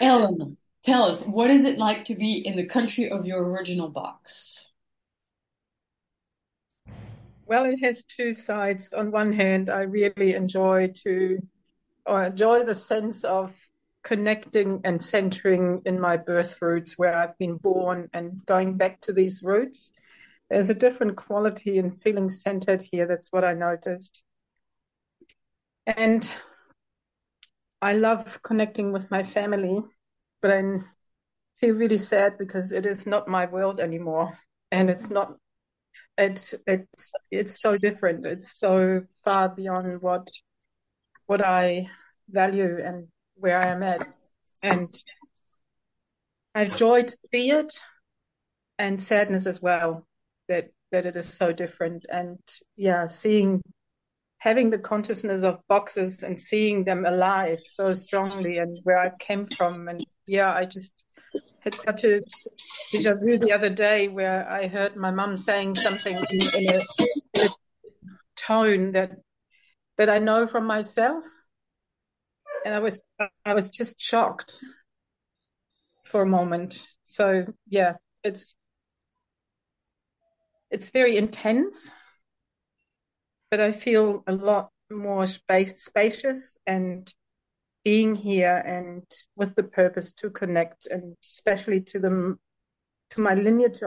Ellen, tell us, what is it like to be in the country of your original box? Well, it has two sides. On one hand, I really enjoy the sense of connecting and centering in my birth roots where I've been born and going back to these roots. There's a different quality in feeling centered here. That's what I noticed. And I love connecting with my family, but I feel really sad because it is not my world anymore. And it's not, it's so different. It's so far beyond what I value and where I am at. And I've joyed to see it, and sadness as well, that it is so different. And yeah, having the consciousness of boxes and seeing them alive so strongly and where I came from. And yeah, I just had such a déjà vu the other day where I heard my mum saying something in a tone that I know from myself. And I was just shocked for a moment. So yeah, it's very intense, but I feel a lot more spacious and being here and with the purpose to connect, and especially to my lineage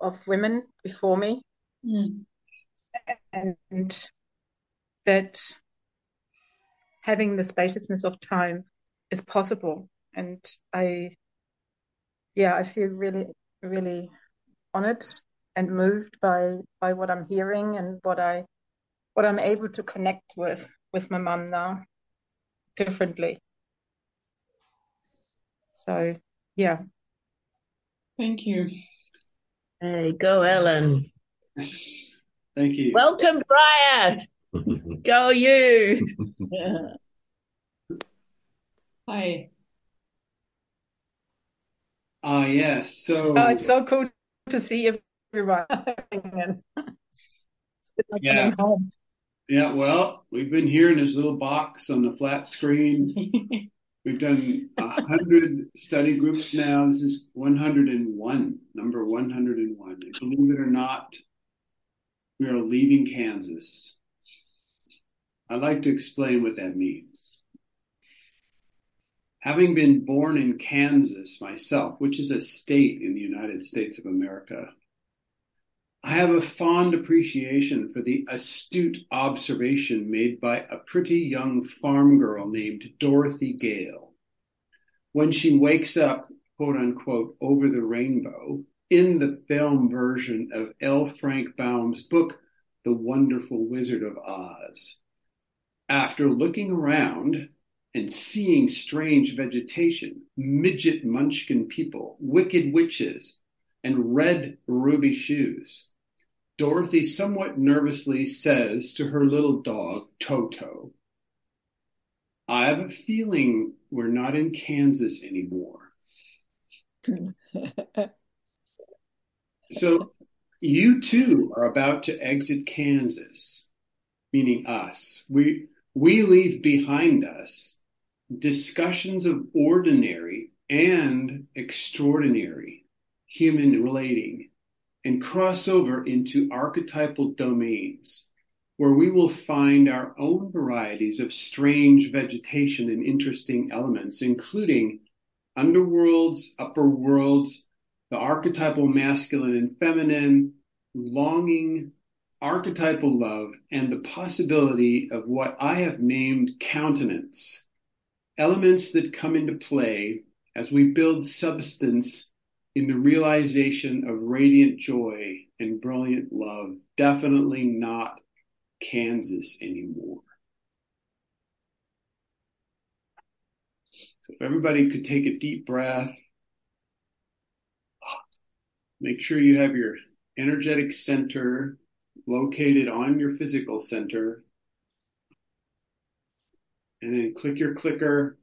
of women before me. Mm. And that having the spaciousness of time is possible. And I feel really, really honored and moved by what I'm hearing and what I'm able to connect with my mum now differently. So, yeah. Thank you. Hey, go, Ellen. Thank you. Welcome, Brian. Go you. Yeah. Hi. Yes. So it's so cool to see everyone. Yeah. Home. Yeah. Well, we've been here in this little box on the flat screen. We've done 100 study groups now. This is 101, number 101. And believe it or not, we are leaving Kansas. I'd like to explain what that means. Having been born in Kansas myself, which is a state in the United States of America, I have a fond appreciation for the astute observation made by a pretty young farm girl named Dorothy Gale when she wakes up, quote unquote, over the rainbow in the film version of L. Frank Baum's book, The Wonderful Wizard of Oz. After looking around and seeing strange vegetation, midget munchkin people, wicked witches, and red ruby shoes, Dorothy somewhat nervously says to her little dog, Toto, "I have a feeling we're not in Kansas anymore." So you too are about to exit Kansas, meaning us. We leave behind us discussions of ordinary and extraordinary human relating and cross over into archetypal domains where we will find our own varieties of strange vegetation and interesting elements, including underworlds, upper worlds, the archetypal masculine and feminine, longing, archetypal love, and the possibility of what I have named countenance, elements that come into play as we build substance in the realization of radiant joy and brilliant love, definitely not Kansas anymore. So if everybody could take a deep breath, make sure you have your energetic center located on your physical center, and then click your clicker,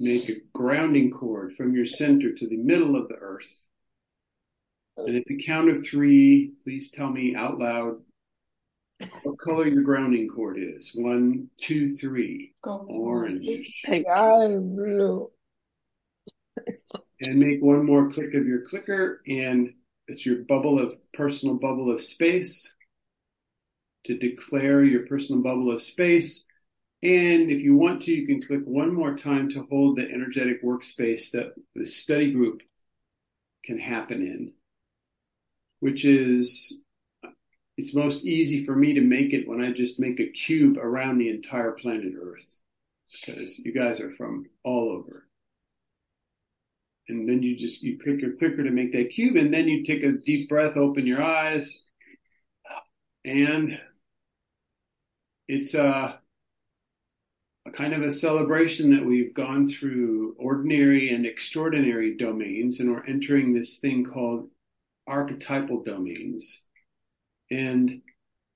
make a grounding cord from your center to the middle of the earth, and at the count of 3, please tell me out loud, What color your grounding cord is? 1, 2, 3. Go orange. I'm blue. And make one more click of your clicker, and it's your bubble of personal bubble of space to declare your personal bubble of space. And if you want to, you can click one more time to hold the energetic workspace that the study group can happen in, which is, it's most easy for me to make it when I just make a cube around the entire planet Earth, because you guys are from all over. And then you click your clicker to make that cube, and then you take a deep breath, open your eyes, and it's a kind of a celebration that we've gone through ordinary and extraordinary domains, and we're entering this thing called archetypal domains. And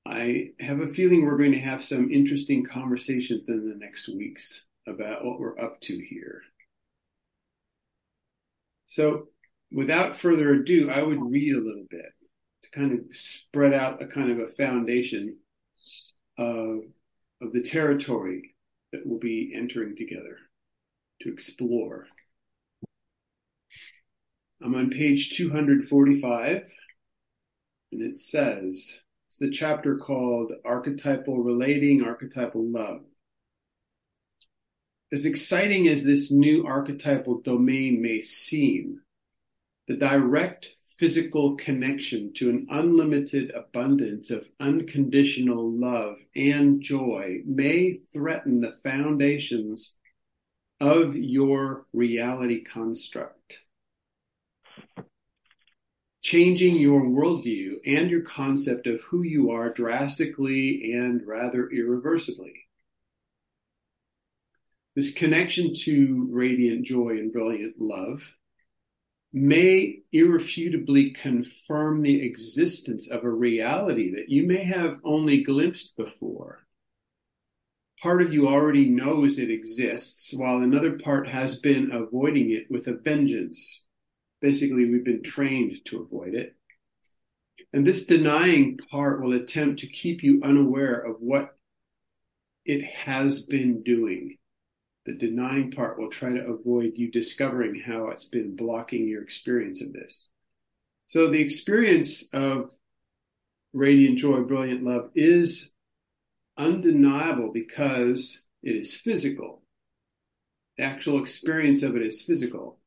I have a feeling we're going to have some interesting conversations in the next weeks about what we're up to here. So without further ado, I would read a little bit to kind of spread out a kind of a foundation of the territory that we'll be entering together to explore. I'm on page 245, and it says, it's the chapter called Archetypal Relating, Archetypal Love. As exciting as this new archetypal domain may seem, the direct physical connection to an unlimited abundance of unconditional love and joy may threaten the foundations of your reality construct. Changing your worldview and your concept of who you are drastically and rather irreversibly. This connection to radiant joy and brilliant love may irrefutably confirm the existence of a reality that you may have only glimpsed before. Part of you already knows it exists, while another part has been avoiding it with a vengeance. Basically, we've been trained to avoid it. And this denying part will attempt to keep you unaware of what it has been doing. The denying part will try to avoid you discovering how it's been blocking your experience of this. So the experience of radiant joy, brilliant love is undeniable because it is physical. The actual experience of it is physical.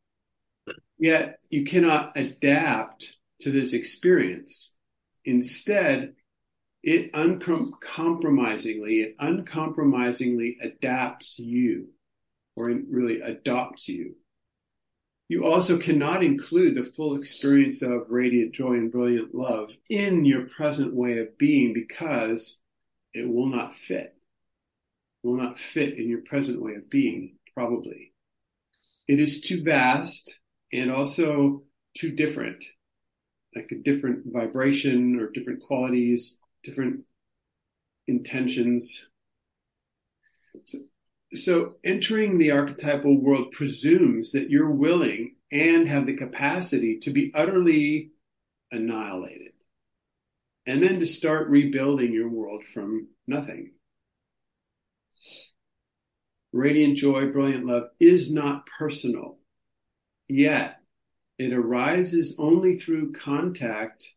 Yet you cannot adapt to this experience. Instead, it uncompromisingly adapts you. Or really adopts you. You also cannot include the full experience of radiant joy and brilliant love in your present way of being because it will not fit. It will not fit in your present way of being, probably. It is too vast and also too different, like a different vibration or different qualities, different intentions. So entering the archetypal world presumes that you're willing and have the capacity to be utterly annihilated, and then to start rebuilding your world from nothing. Radiant joy, brilliant love is not personal, yet it arises only through contact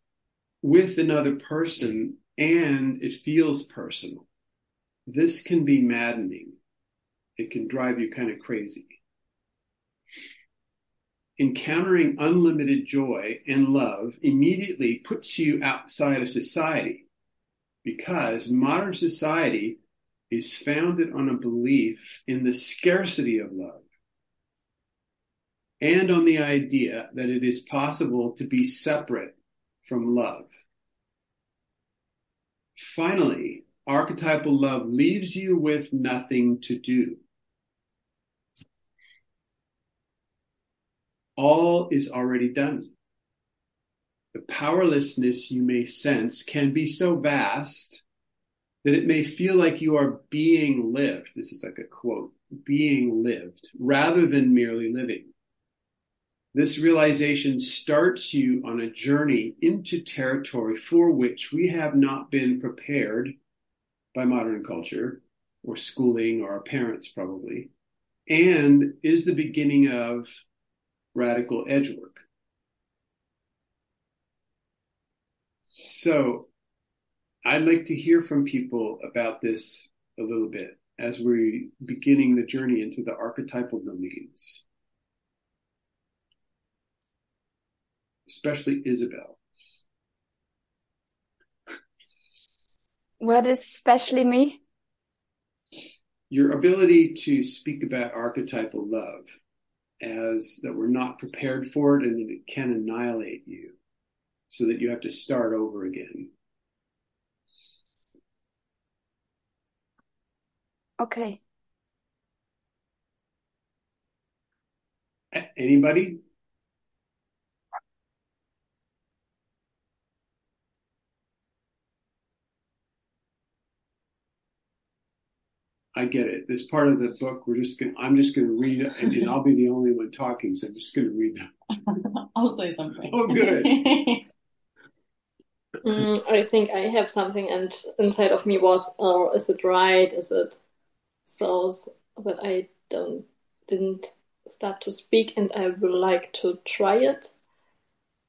with another person, and it feels personal. This can be maddening. It can drive you kind of crazy. Encountering unlimited joy and love immediately puts you outside of society because modern society is founded on a belief in the scarcity of love and on the idea that it is possible to be separate from love. Finally, archetypal love leaves you with nothing to do. All is already done. The powerlessness you may sense can be so vast that it may feel like you are being lived. This is like a quote, being lived, rather than merely living. This realization starts you on a journey into territory for which we have not been prepared by modern culture or schooling or our parents probably, and is the beginning of radical edge work. So I'd like to hear from people about this a little bit as we're beginning the journey into the archetypal domains. Especially Isabel. What is especially me? Your ability to speak about archetypal love as that we're not prepared for it and that it can annihilate you so that you have to start over again. Okay. Anybody? I get it. This part of the book, I'm just going to read it, and I'll be the only one talking, so I'm just going to read them. I'll say something. Oh, good. I think I have something, and inside of me was, oh, is it right? Is it so? But I didn't start to speak, and I would like to try it.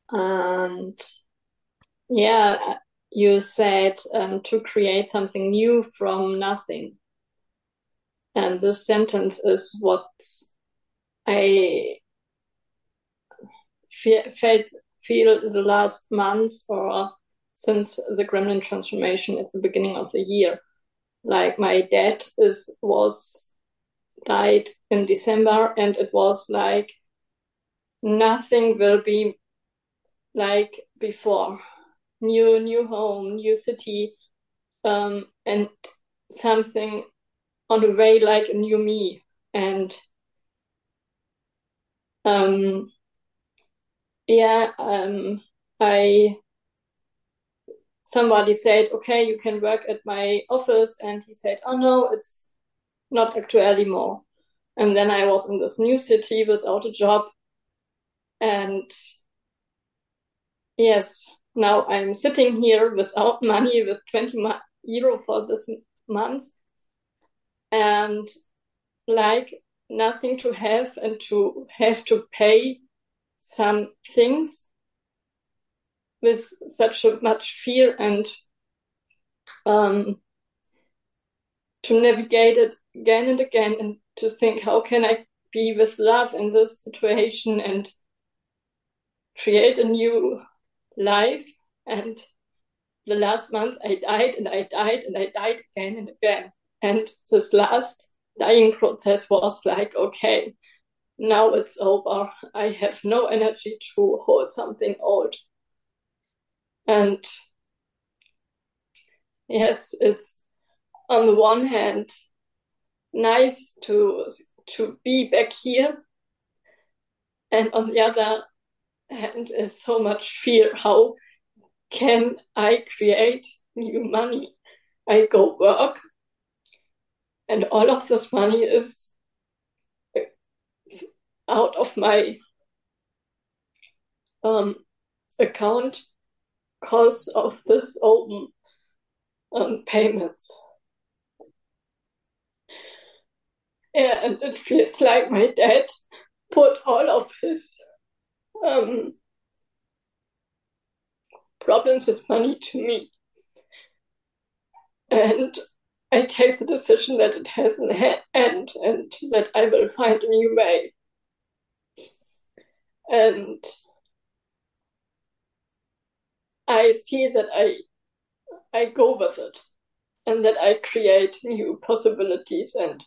And yeah, you said to create something new from nothing. And this sentence is what I feel the last months or since the gremlin transformation at the beginning of the year. Like my dad died in December, and it was like nothing will be like before. New home, new city, and something on the way, like a new me. And somebody said, okay, you can work at my office. And he said, oh no, it's not actual anymore. And then I was in this new city without a job. And yes, now I'm sitting here without money, with 20 euro for this month. And like nothing to have and to have to pay some things with such a much fear and to navigate it again and again and to think, how can I be with love in this situation and create a new life? And the last month I died and I died and I died again and again. And this last dying process was like, okay, now it's over. I have no energy to hold something old. And yes, it's on the one hand nice to be back here. And on the other hand is so much fear. How can I create new money? I go work. And all of this money is out of my account because of this open payments. Yeah, and it feels like my dad put all of his problems with money to me. And I take the decision that it has an end and that I will find a new way. And I see that I go with it and that I create new possibilities. And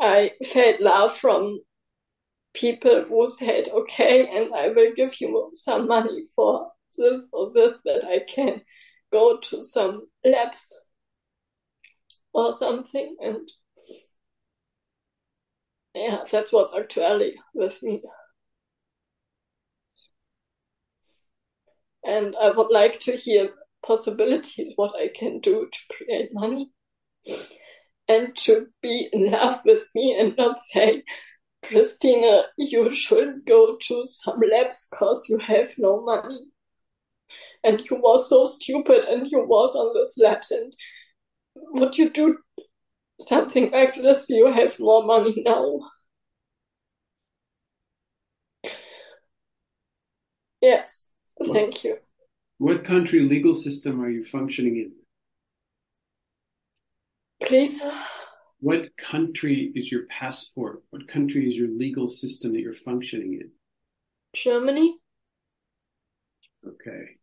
I felt love from people who said, okay, and I will give you some money for this or this, that I can go to some labs or something. And yeah, that's what's actually with me. And I would like to hear possibilities, what I can do to create money and to be in love with me and not say, Christina, you should go to some labs because you have no money. And you were so stupid and you was on these labs. And would you do something like this? You have more money now. Yes, thank you. What country legal system are you functioning in? Please? What country is your passport? What country is your legal system that you're functioning in? Germany. Okay.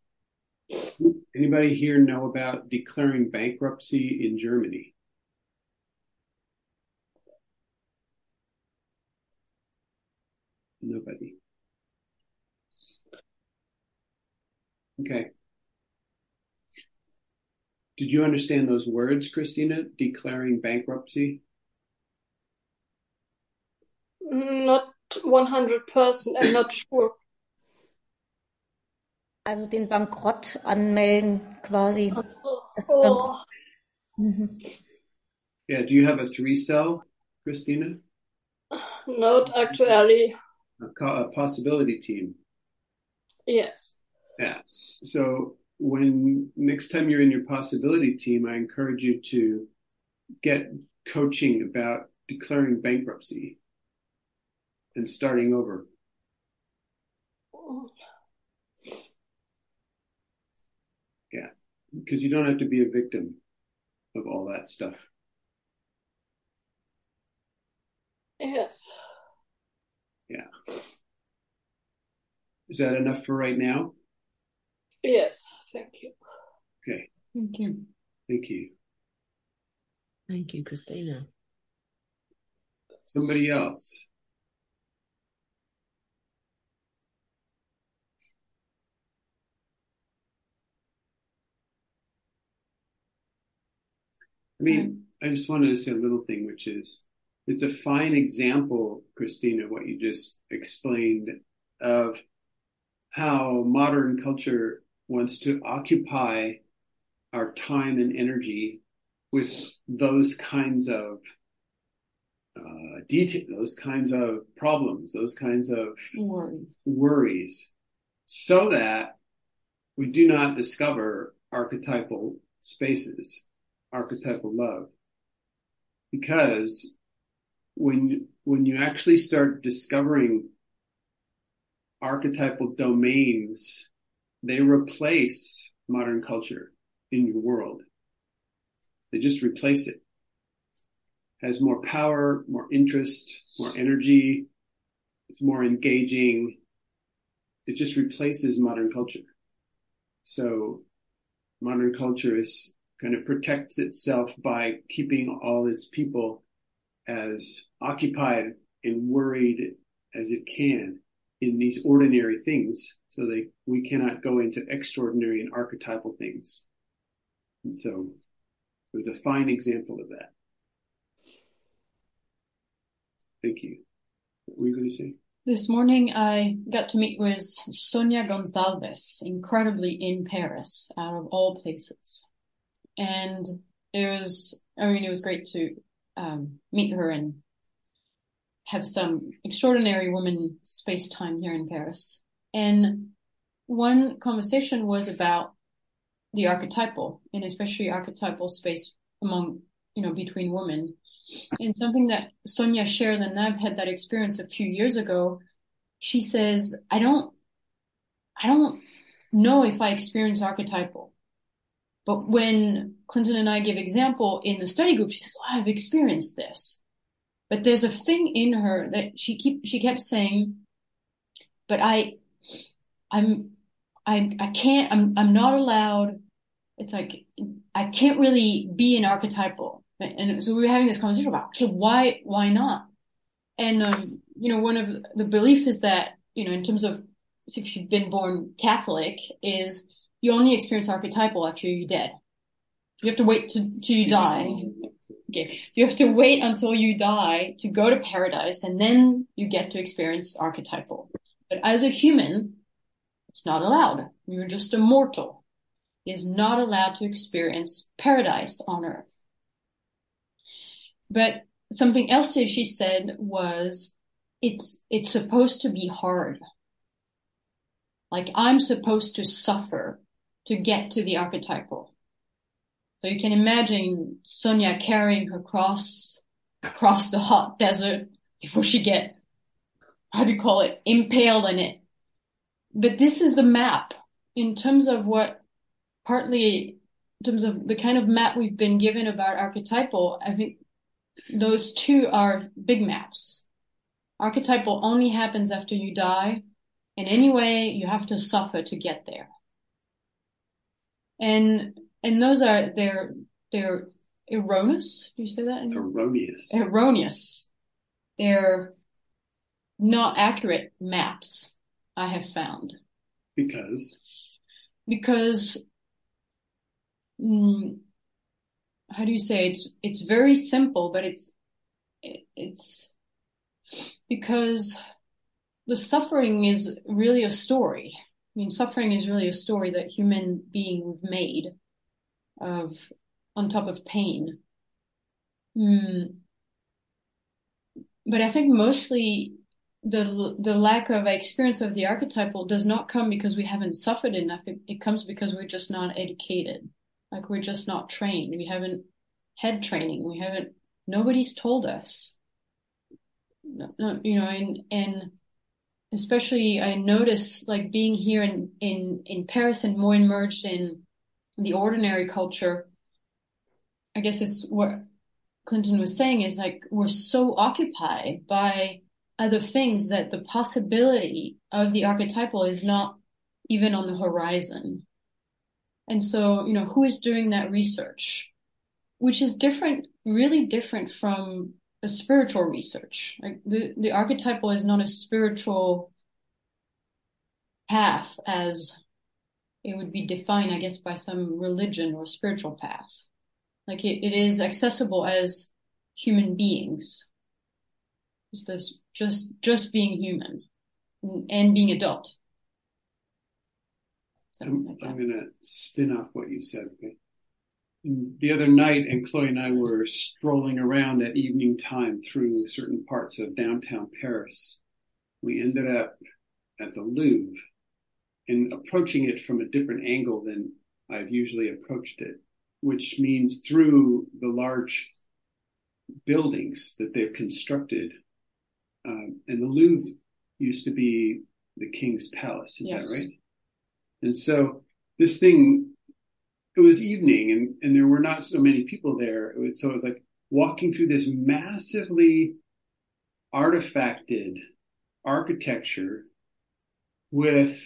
Anybody here know about declaring bankruptcy in Germany? Nobody. Okay. Did you understand those words, Christina? Declaring bankruptcy? Not 100%. I'm not sure. Also den Bankrott anmelden, quasi. Oh. Mm-hmm. Yeah, do you have a 3-cell, Christina? Not actually. A possibility team. Yes. Yeah. So when next time you're in your possibility team, I encourage you to get coaching about declaring bankruptcy and starting over. Oh. Yeah, because you don't have to be a victim of all that stuff. Yes. Yeah. Is that enough for right now? Yes, thank you. Okay. Thank you. Thank you. Thank you, Christina. Somebody else. I mean, I just wanted to say a little thing, which is, it's a fine example, Christina, what you just explained of how modern culture wants to occupy our time and energy with those kinds of detail, those kinds of problems, those kinds of worries, so that we do not discover archetypal spaces, archetypal love. Because when you actually start discovering archetypal domains, they replace modern culture in your world. They just replace it. Has more power, more interest, more energy. It's more engaging. It just replaces modern culture. So modern culture is kind of protects itself by keeping all its people as occupied and worried as it can in these ordinary things, so that we cannot go into extraordinary and archetypal things. And so it was a fine example of that. Thank you. What were you going to say? This morning I got to meet with Sonia Gonzalez, incredibly, in Paris, out of all places. And it was great to meet her and have some extraordinary woman space time here in Paris. And one conversation was about the archetypal, and especially archetypal space among, between women. And something that Sonia shared, and I've had that experience a few years ago, she says, I don't know if I experience archetypal. But when Clinton and I give example in the study group, she says, oh, I've experienced this. But there's a thing in her that she kept saying, but I'm not allowed. It's like, I can't really be an archetypal. And so we were having this conversation about, okay, why not? And, one of the belief is that, in terms of, so if you've been born Catholic, is you only experience archetypal after you're dead. You have to wait till you die. Okay. You have to wait until you die to go to paradise, and then you get to experience archetypal. But as a human, it's not allowed. You're just a mortal. It is not allowed to experience paradise on earth. But something else that she said was, it's supposed to be hard. Like I'm supposed to suffer to get to the archetypal. So you can imagine Sonia carrying her cross across the hot desert before she get, how do you call it, impaled in it. But this is the map in terms of what, partly in terms of the kind of map we've been given about archetypal. I think those two are big maps. Archetypal only happens after you die. And anyway, you have to suffer to get there. And those are, they're erroneous. Do you say that? Erroneous. Erroneous. They're not accurate maps, I have found. Because, how do you say, it's very simple, but it's because the suffering is really a story. I mean, suffering is really a story that human beings made of, on top of pain. But I think mostly the lack of experience of the archetypal does not come because we haven't suffered enough. It comes because we're just not educated. Like we're just not trained. We haven't had training. Nobody's told us. No, you know, and especially I notice like being here in Paris and more immersed in the ordinary culture. I guess it's what Clinton was saying is like, we're so occupied by other things that the possibility of the archetypal is not even on the horizon. And so, you know, who is doing that research, which is different, really different from a spiritual research. Like the archetypal is not a spiritual path as it would be defined, I guess, by some religion or spiritual path. Like it is accessible as human beings. Just being human and being adult. I'm going to spin off what you said. Okay? The other night, and Chloe and I were strolling around at evening time through certain parts of downtown Paris. We ended up at the Louvre and approaching it from a different angle than I've usually approached it, which means through the large buildings that they've constructed. And the Louvre used to be the king's palace, is yes. That right? And so this thing, it was evening and there were not so many people there. It was like walking through this massively artifacted architecture with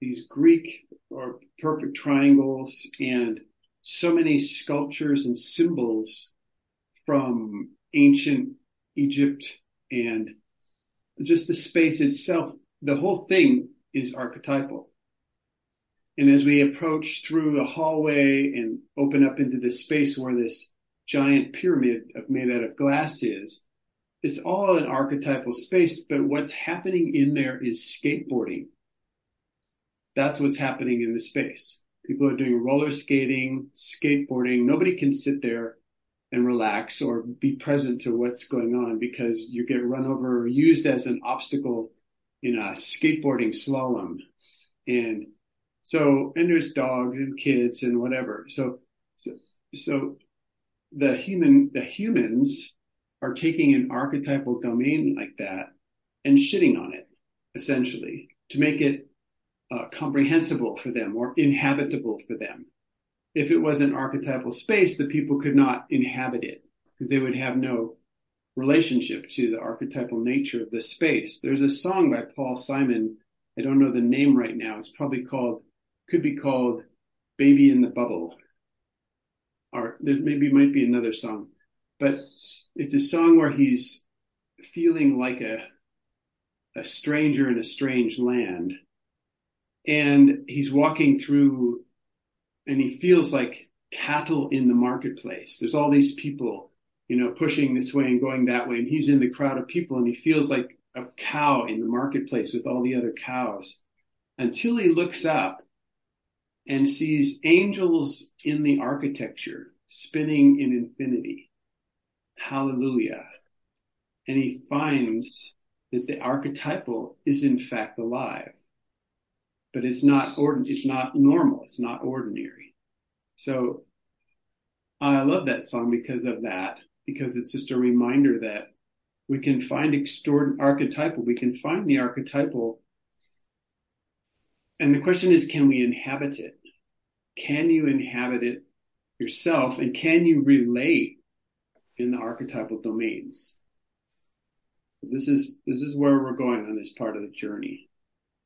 these Greek or perfect triangles and so many sculptures and symbols from ancient Egypt. And just the space itself, the whole thing is archetypal. And as we approach through the hallway and open up into this space where this giant pyramid made out of glass is, it's all an archetypal space, but what's happening in there is skateboarding. That's what's happening in the space. People are doing roller skating, skateboarding. Nobody can sit there and relax or be present to what's going on because you get run over or used as an obstacle in a skateboarding slalom. And so, and there's dogs and kids and whatever. So the humans are taking an archetypal domain like that and shitting on it, essentially, to make it comprehensible for them or inhabitable for them. If it was an archetypal space, the people could not inhabit it because they would have no relationship to the archetypal nature of the space. There's a song by Paul Simon. I don't know the name right now. It's probably could be called Baby in the Bubble. Or there might be another song, but it's a song where he's feeling like a stranger in a strange land. And he's walking through and he feels like cattle in the marketplace. There's all these people, you know, pushing this way and going that way. And he's in the crowd of people and he feels like a cow in the marketplace with all the other cows until he looks up and sees angels in the architecture spinning in infinity. Hallelujah. And he finds that the archetypal is in fact alive, but it's not normal. It's not ordinary. So I love that song because of that, because it's just a reminder that we can find extraordinary archetypal. We can find the archetypal. And the question is, can we inhabit it? Can you inhabit it yourself? And can you relate in the archetypal domains? So this is where we're going on this part of the journey.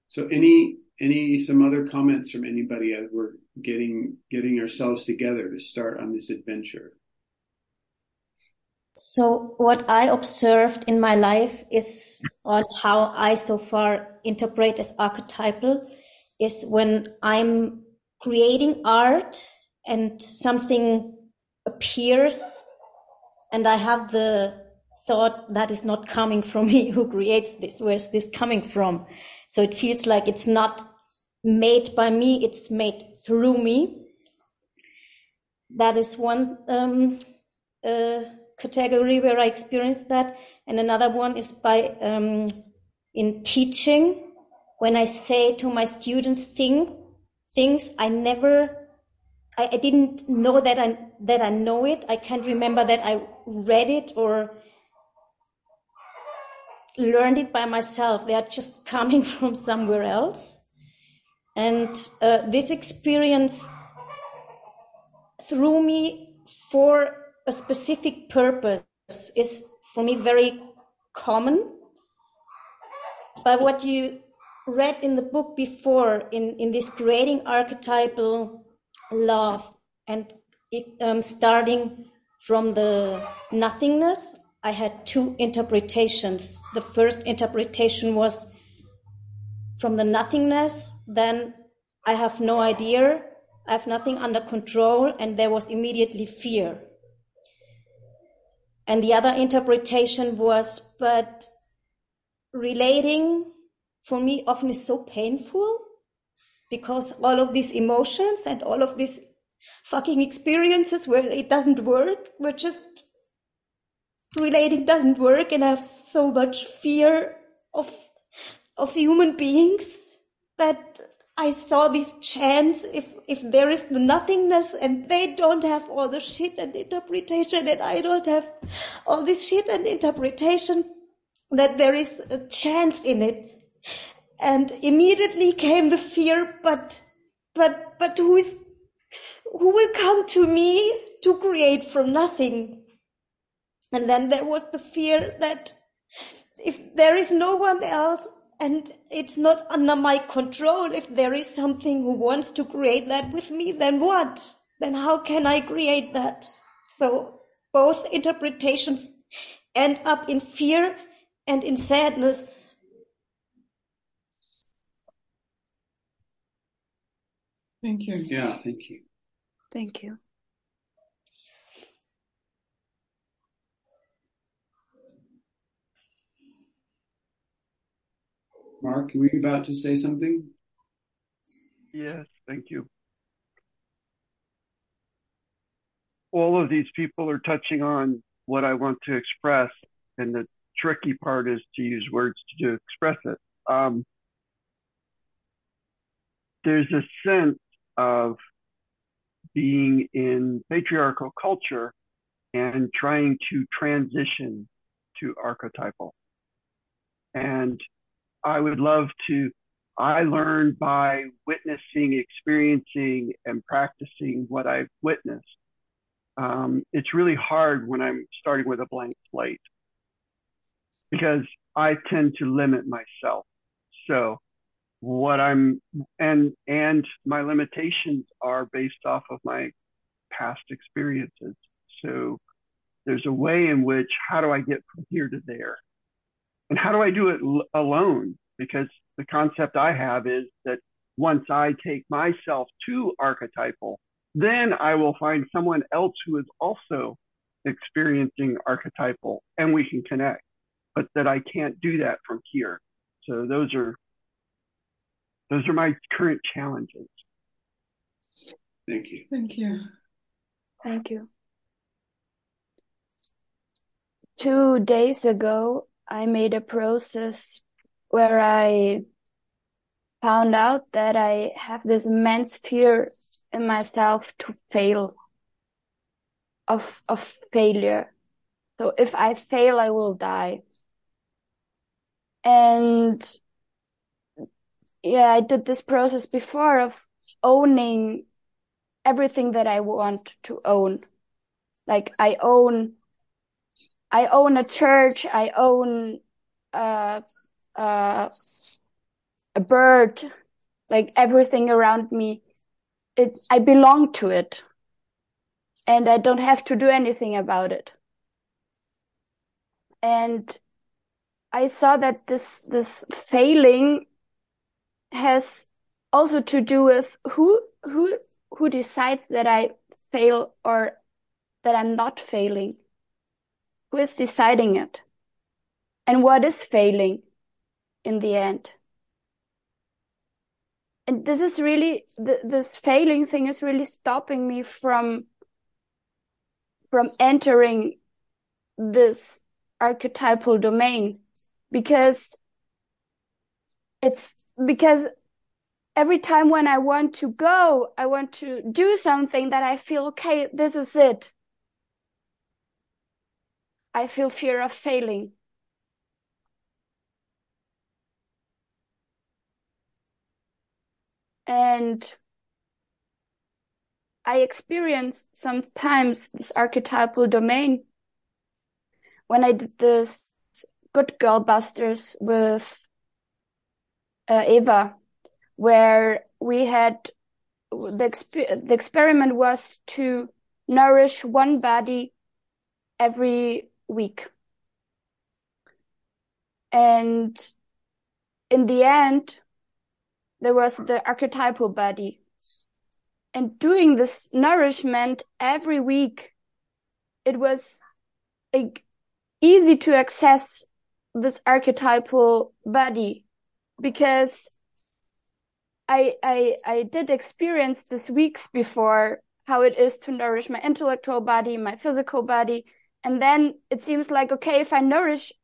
So some other comments from anybody as we're getting ourselves together to start on this adventure? So what I observed in my life is on how I so far interpret as archetypal is when I'm creating art and something appears and I have the thought that is not coming from me who creates this, where's this coming from? So it feels like it's not made by me, it's made through me. That is one category where I experienced that, and another one is by in teaching, when I say to my students things I didn't know that I know it. I can't remember that I read it or learned it by myself. They are just coming from somewhere else, and this experience through me for a specific purpose is for me very common. But what you read in the book before, in this creating archetypal love and starting from the nothingness, I had two interpretations. The first interpretation was from the nothingness, then I have no idea, I have nothing under control, and there was immediately fear. And the other interpretation was, but relating for me often is so painful because all of these emotions and all of these fucking experiences where it doesn't work, where just relating doesn't work, and I have so much fear of human beings that I saw this chance if there is the nothingness and they don't have all the shit and interpretation and I don't have all this shit and interpretation, that there is a chance in it. And immediately came the fear, but who will come to me to create from nothing? And then there was the fear that if there is no one else, and it's not under my control. If there is something who wants to create that with me, then what? Then how can I create that? So both interpretations end up in fear and in sadness. Thank you. Yeah, thank you. Thank you. Mark, were you about to say something? Yes, thank you. All of these people are touching on what I want to express, and the tricky part is to use words to express it. There's a sense of being in patriarchal culture and trying to transition to archetypal. And I learned by witnessing, experiencing, and practicing what I've witnessed. It's really hard when I'm starting with a blank slate because I tend to limit myself. So and my limitations are based off of my past experiences. So there's a way in which, how do I get from here to there? And how do I do it alone? Because the concept I have is that once I take myself to archetypal, then I will find someone else who is also experiencing archetypal and we can connect, but that I can't do that from here. So those are my current challenges. Thank you. Thank you. Thank you. 2 days ago, I made a process where I found out that I have this immense fear in myself to fail, of failure. So if I fail, I will die. And yeah, I did this process before of owning everything that I want to own. Like I own a church, I own a bird, like everything around me. I belong to it. And I don't have to do anything about it. And I saw that this failing has also to do with who decides that I fail or that I'm not failing. Who is deciding it? And what is failing in the end? And this is really, this failing thing is really stopping me from entering this archetypal domain, because every time when I want to go, I want to do something that I feel, okay, this is it. I feel fear of failing. And I experienced sometimes this archetypal domain when I did this Good Girl Busters with Eva, where we had the experiment was to nourish one body every week. And in the end, there was the archetypal body. And doing this nourishment every week, it was like easy to access this archetypal body, because I did experience this weeks before how it is to nourish my intellectual body, my physical body. And then it seems like, okay, if I'm nourished,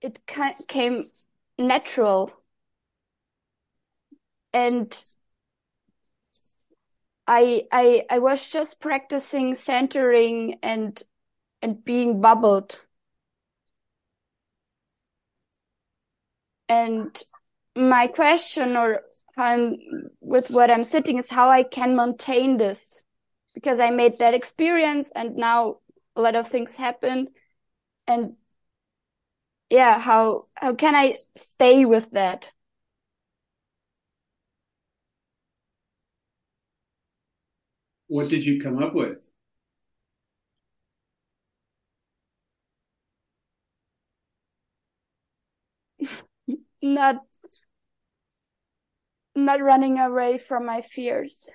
it came natural. And I was just practicing centering and being bubbled. And my question, or with what I'm sitting, is how I can maintain this, because I made that experience and now a lot of things happen. And yeah, how can I stay with that? What did you come up with? Not running away from my fears.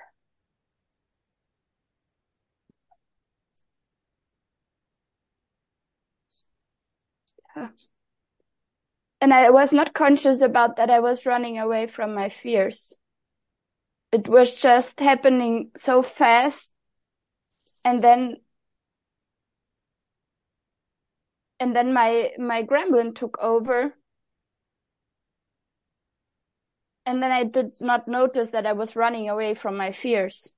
And I was not conscious about that I was running away from my fears. It was just happening so fast, and then my gremlin took over, and then I did not notice that I was running away from my fears.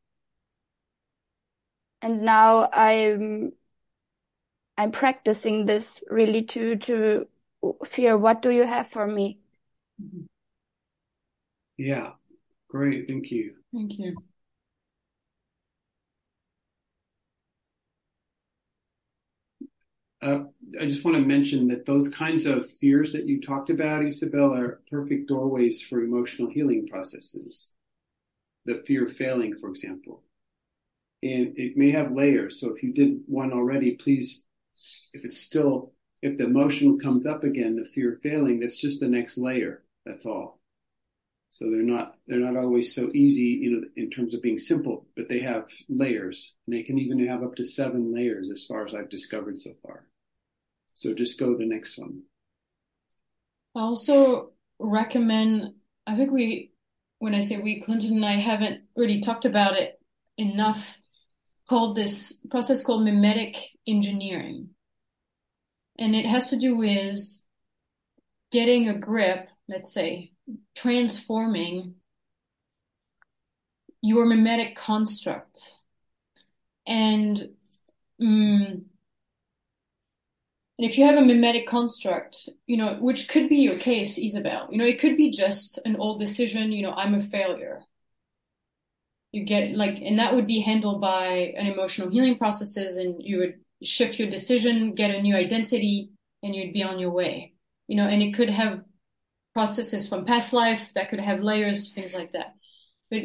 And now I'm practicing this really to fear. What do you have for me? Yeah. Great, thank you. Thank you. I just want to mention that those kinds of fears that you talked about, Isabel, are perfect doorways for emotional healing processes. The fear of failing, for example. And it may have layers, so if you did one already, please, if the emotion comes up again, the fear of failing, that's just the next layer, that's all. So they're not always so easy, in terms of being simple, but they have layers, and they can even have up to 7 layers as far as I've discovered so far. So just go to the next one. I also recommend, I think when I say we, Clinton and I haven't really talked about it enough, called this process called mimetic engineering. And it has to do with getting a grip, let's say, transforming your mimetic construct. And if you have a mimetic construct, you know, which could be your case, Isabel, you know, it could be just an old decision, you know, I'm a failure. You get like, and that would be handled by an emotional healing processes, and you would shift your decision, get a new identity, and you'd be on your way, you know, and it could have processes from past life that could have layers, things like that. But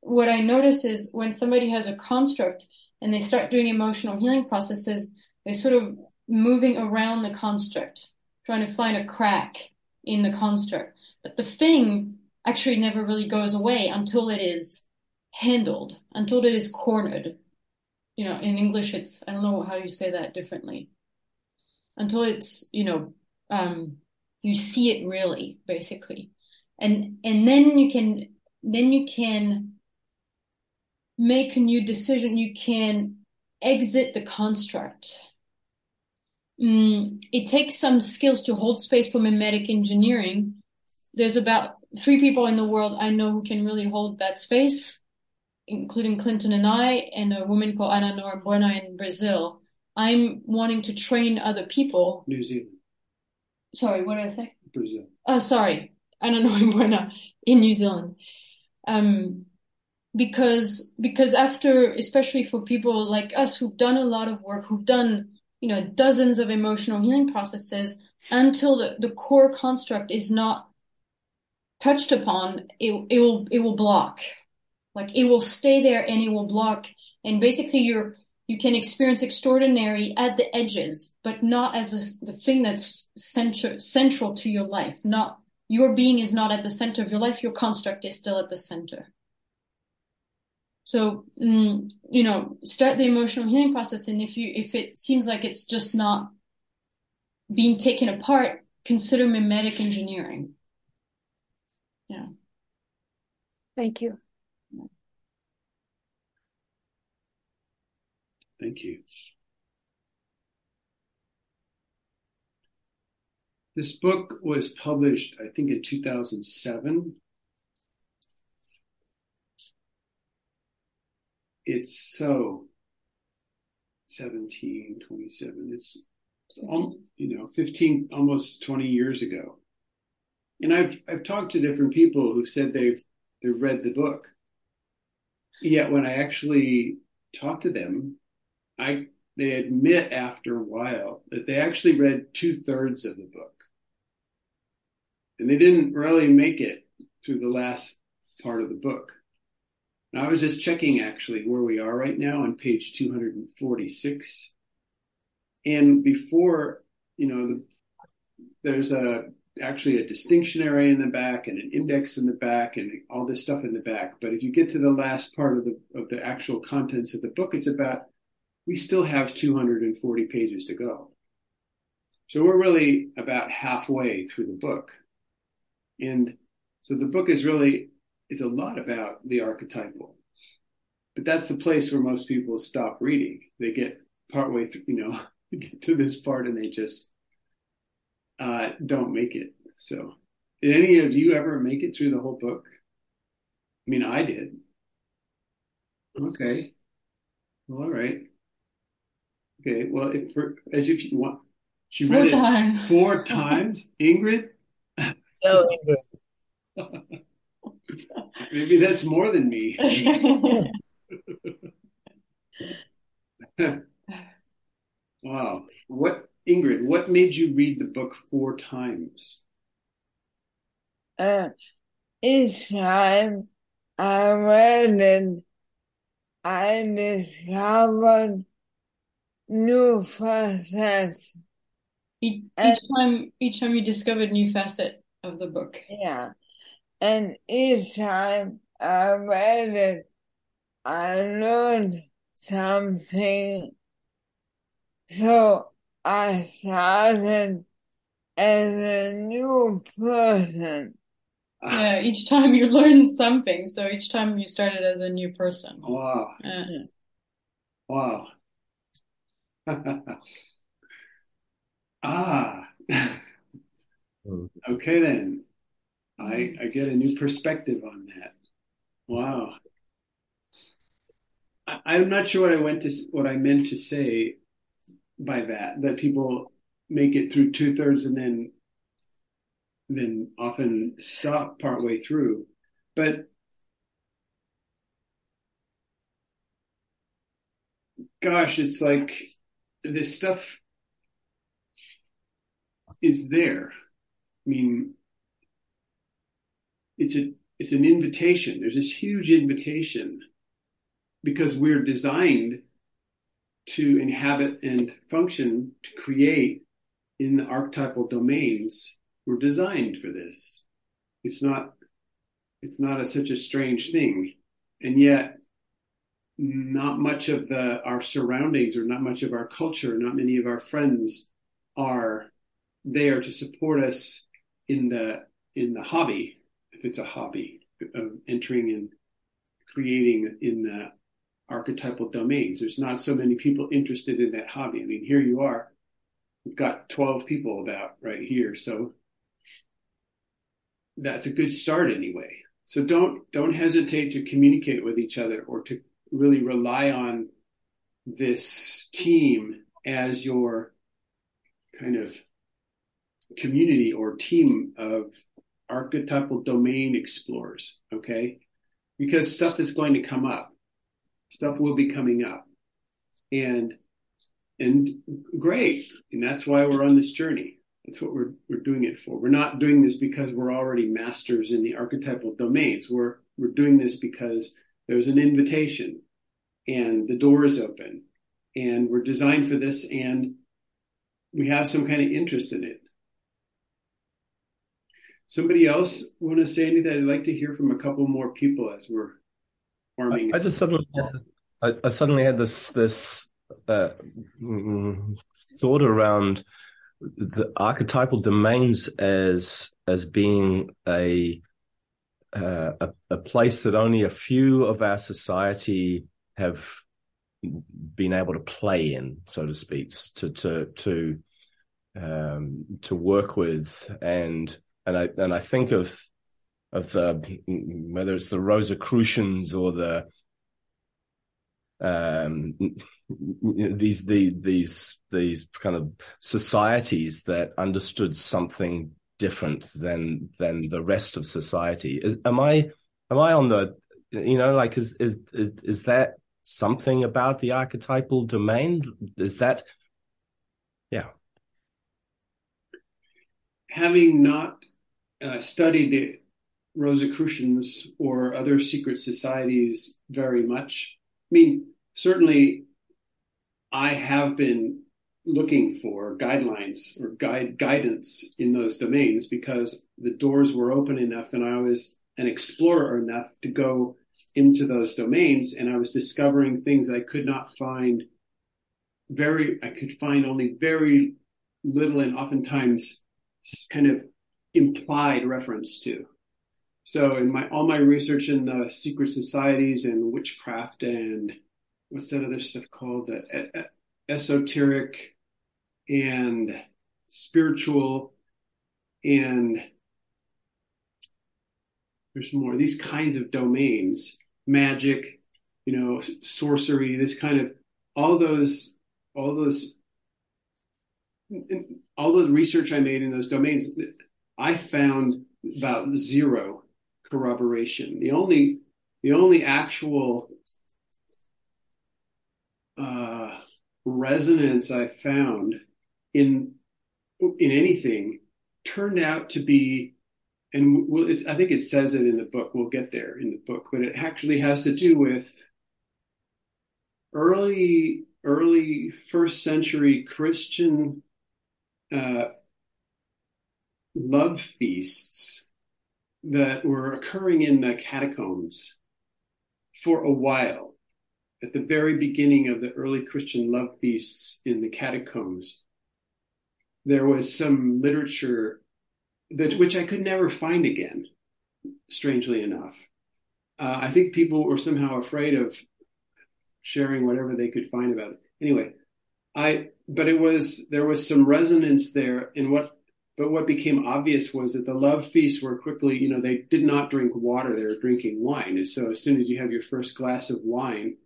what I notice is when somebody has a construct and they start doing emotional healing processes, they're sort of moving around the construct, trying to find a crack in the construct. But the thing actually never really goes away until it is handled, until it is cornered. You know, in English, it's, I don't know how you say that differently. Until it's, you know, you see it really, basically. And then you can make a new decision. You can exit the construct. It takes some skills to hold space for mimetic engineering. There's about 3 people in the world I know who can really hold that space, including Clinton and I, and a woman called Ana Nora Buena in Brazil. I'm wanting to train other people. New Zealand. Sorry, what did I say? Brazil. Oh, sorry. Ana Nora Buena in New Zealand. Because after, especially for people like us who've done a lot of work, who've done, you know, dozens of emotional healing processes, until the core construct is not touched upon, it will block. Like, it will stay there and it will block. And basically you can experience extraordinary at the edges, but not as the thing that's central to your life. Not your being is not at the center of your life. Your construct is still at the center. So, you know, start the emotional healing process. And if it seems like it's just not being taken apart, consider mimetic engineering. Yeah. Thank you. Thank you. This book was published, I think, in 2007. It's so 17, 27. It's almost, you know, 15, almost 20 years ago. And I've talked to different people who've said they've read the book. Yet when I actually talked to them, they admit after a while that they actually read 2/3 of the book. And they didn't really make it through the last part of the book. And I was just checking actually where we are right now on page 246. And before, you know, there's actually a distinction area in the back and an index in the back and all this stuff in the back. But if you get to the last part of the actual contents of the book, it's about, we still have 240 pages to go. So we're really about halfway through the book. And so the book is really, it's a lot about the archetypal. But that's the place where most people stop reading. They get partway through, you know, get to this part and they just don't make it. So did any of you ever make it through the whole book? I mean, I did. Okay. Well, all right. Okay, well, if you want, she read it 4 times. Ingrid? No, Ingrid. Maybe that's more than me. Wow. Ingrid, what made you read the book 4 times? Each time I read it, I discovered new facets. Each time you discovered new facet of the book. Yeah. And each time I read it, I learned something. So I started as a new person. Yeah, each time you learned something. So each time you started as a new person. Wow. Wow. Okay, then. I get a new perspective on that. Wow. I'm not sure what I meant to say by that people make it through 2/3 and then often stop partway through. But gosh, it's like this stuff is there. I mean, it's an invitation. There's this huge invitation because we're designed to inhabit and function, to create in the archetypal domains. We're designed for this. It's not such a strange thing. And yet not much of our surroundings or not much of our culture, not many of our friends are there to support us in the hobby, if it's a hobby, of entering and creating in the archetypal domains. There's not so many people interested in that hobby. I mean, here you are. We've got 12 people about right here. So that's a good start anyway. So don't hesitate to communicate with each other or to really rely on this team as your kind of community or team of archetypal domain explorers, okay? Because stuff is going to come up. Stuff will be coming up. And great. And that's why we're on this journey. That's what we're doing it for. We're not doing this because we're already masters in the archetypal domains. We're doing this because there's an invitation and the door is open and we're designed for this and we have some kind of interest in it. Somebody else want to say anything? I'd like to hear from a couple more people as we're forming. I just suddenly had this thought around the archetypal domains as being a place that only a few of our society have been able to play in, so to speak, to work with. And I think of the, whether it's the Rosicrucians or the these kind of societies that understood something different than the rest of society. Am I on the, you know, like is that something about the archetypal domain? Is that, yeah. Having not studied the Rosicrucians or other secret societies very much. I mean, certainly I have been looking for guidelines or guidance in those domains because the doors were open enough and I was an explorer enough to go into those domains, and I was discovering things I could not find I could find only very little and oftentimes kind of implied reference to. So in all my research in the secret societies and witchcraft and what's that other stuff called? Esoteric and spiritual, and there's more, these kinds of domains, magic, you know, sorcery, this kind of, all the research I made in those domains, I found about zero corroboration. The only actual resonance I found in anything turned out to be, and I think it says it in the book. We'll get there in the book, but it actually has to do with early first century Christian love feasts that were occurring in the catacombs for a while. At the very beginning of the early Christian love feasts in the catacombs, there was some literature which I could never find again, strangely enough. I think people were somehow afraid of sharing whatever they could find about it. Anyway, there was some resonance there in what But what became obvious was that the love feasts were quickly, you know, they did not drink water. They were drinking wine. And so as soon as you have your first glass of wine,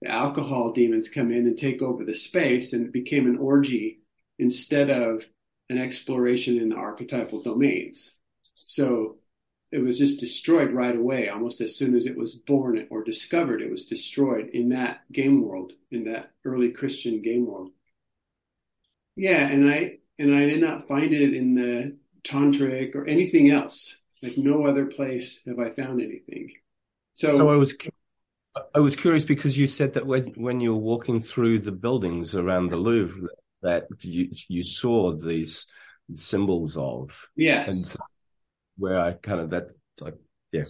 the alcohol demons come in and take over the space, and it became an orgy instead of an exploration in the archetypal domains. So it was just destroyed right away. Almost as soon as it was born or discovered, it was destroyed in that game world, in that early Christian game world. Yeah, and I did not find it in the tantric or anything else. Like no other place have I found anything. So I was curious because you said that when you were walking through the buildings around the Louvre, that you saw these symbols of. Yes. And so where I kind of that like yeah.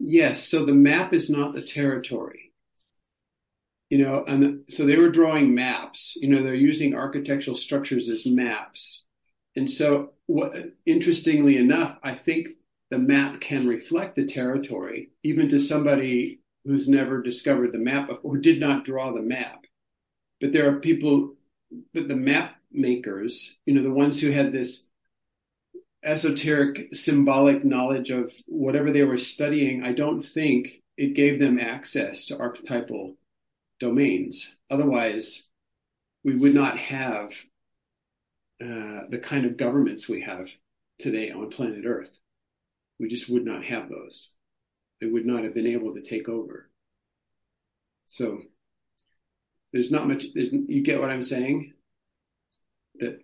Yes. So the map is not the territory. You know, and so they were drawing maps. You know, they're using architectural structures as maps. And so, interestingly enough, I think the map can reflect the territory, even to somebody who's never discovered the map before, did not draw the map. But there are people, but the map makers, you know, the ones who had this esoteric, symbolic knowledge of whatever they were studying, I don't think it gave them access to archetypal domains. Otherwise, we would not have the kind of governments we have today on planet Earth. We just would not have those. They would not have been able to take over. So there's not much. You get what I'm saying? That.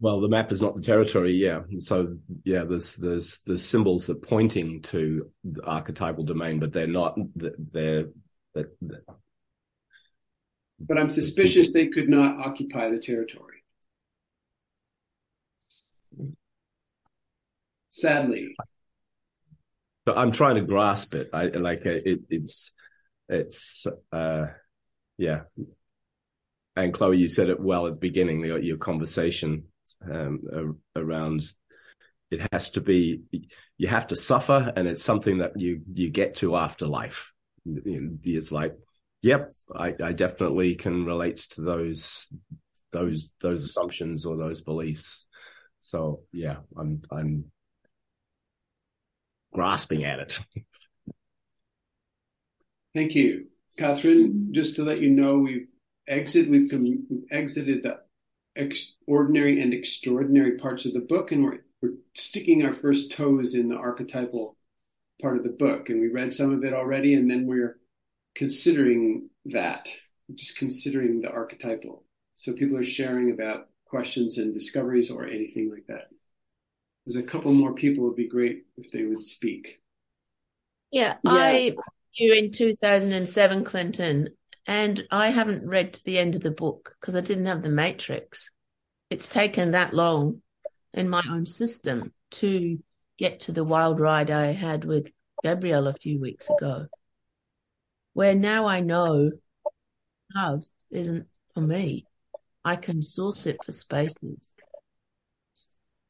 Well, the map is not the territory, yeah. So, yeah, there's symbols that are pointing to the archetypal domain, but they're not. But I'm suspicious they could not occupy the territory. Sadly. But I'm trying to grasp it. Yeah. And Chloe, you said it well at the beginning, your conversation around it has to be, you have to suffer, and it's something that you get to after life. It's like, yep, I definitely can relate to those assumptions or those beliefs. So yeah, I'm grasping at it. Thank you, Catherine. Just to let you know, we've exited the ordinary and extraordinary parts of the book, and we're sticking our first toes in the archetypal part of the book, and we read some of it already, and then we're considering that, just considering the archetypal. So people are sharing about questions and discoveries or anything like that. There's a couple more people. It'd be great if they would speak. Yeah. I knew in 2007, Clinton, and I haven't read to the end of the book because I didn't have the matrix. It's taken that long in my own system to get to the wild ride I had with Gabrielle a few weeks ago, where now I know love isn't for me. I can source it for spaces.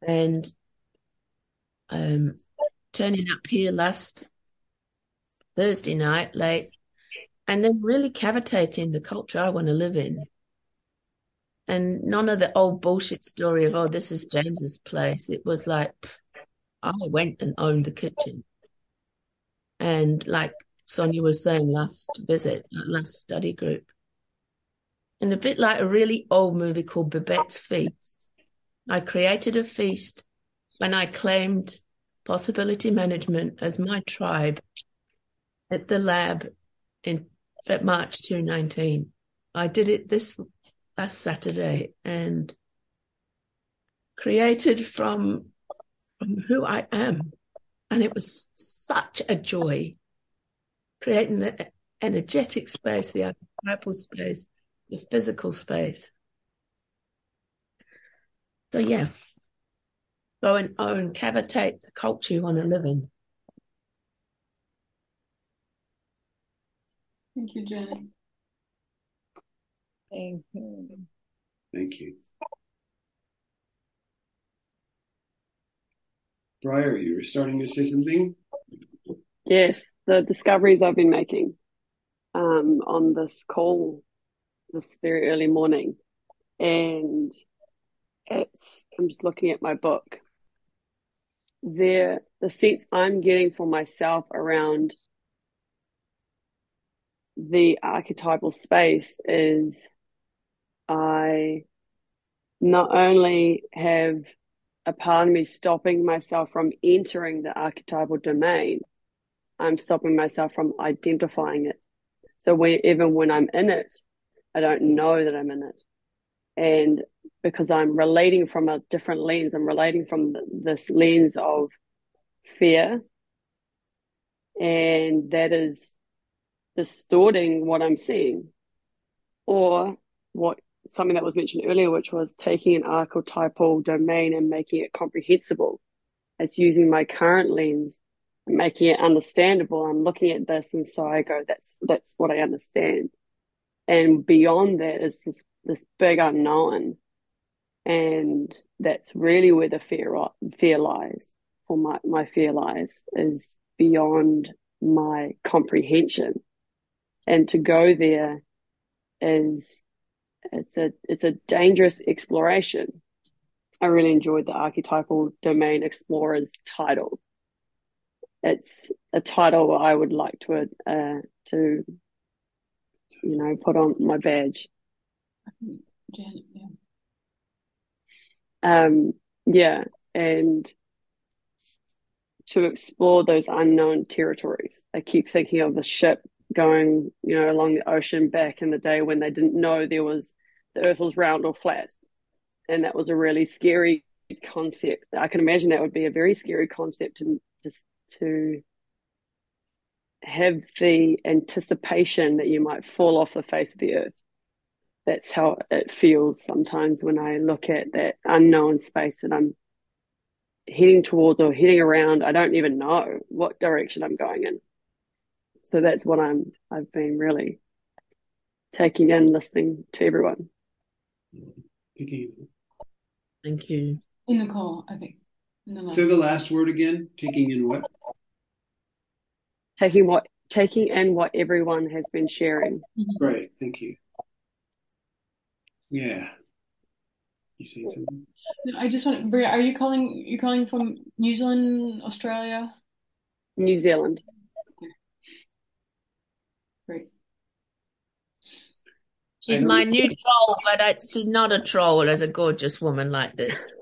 And turning up here last Thursday night late and then really cavitating the culture I want to live in. And none of the old bullshit story of, oh, this is James's place. It was like... I went and owned the kitchen. And like Sonia was saying last study group, and a bit like a really old movie called Babette's Feast, I created a feast when I claimed possibility management as my tribe at the lab in March 2019. I did it this last Saturday and created from who I am, and it was such a joy creating the energetic space, the archetypal space, the physical space. So yeah, go and own, cavitate the culture you want to live in. Thank you, Jen. Thank you. Thank you. Briar, you were starting to say something? Yes, the discoveries I've been making on this call this very early morning, and it's, I'm just looking at my book. The sense I'm getting for myself around the archetypal space is I not only have a part of me stopping myself from entering the archetypal domain, I'm stopping myself from identifying it. So even when I'm in it, I don't know that I'm in it. And because I'm relating from a different lens, I'm relating from this lens of fear. And that is distorting what I'm seeing. Or what something that was mentioned earlier, which was taking an archetypal domain and making it comprehensible. It's using my current lens and making it understandable. I'm looking at this and so I go, that's what I understand. And beyond that is this big unknown. And that's really where the fear lies, or my fear lies, is beyond my comprehension. And to go there is, it's a dangerous exploration. I really enjoyed the archetypal domain explorer's title. It's a title I would like to put on my badge. Yeah, and to explore those unknown territories. I keep thinking of the ship going, along the ocean back in the day when they didn't know the earth was round or flat. And that was a really scary concept. I can imagine that would be a very scary concept to have the anticipation that you might fall off the face of the earth. That's how it feels sometimes when I look at that unknown space that I'm heading towards or heading around. I don't even know what direction I'm going in. So that's what I've been really taking in, listening to everyone. Thank you. In the call, I think. So the last word again, taking in what? Taking in what everyone has been sharing. Great, thank you. Yeah. You see something? No, I just want. Briar, are you calling from New Zealand, Australia? New Zealand. Great. She's my new troll, but she's not a troll as a gorgeous woman like this.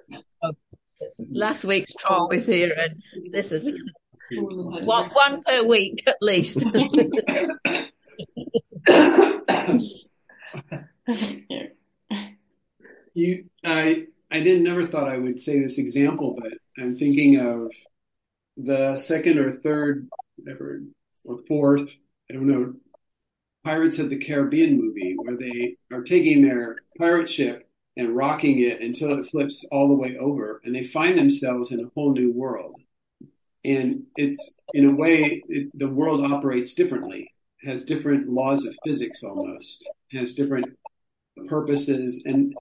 Last week's troll was here, and this is one per week at least. I didn't never thought I would say this example, but I'm thinking of the second or third, whatever, or fourth, I don't know, Pirates of the Caribbean movie, where they are taking their pirate ship and rocking it until it flips all the way over, and they find themselves in a whole new world. And it's, in a way, the world operates differently, has different laws of physics almost, has different purposes, and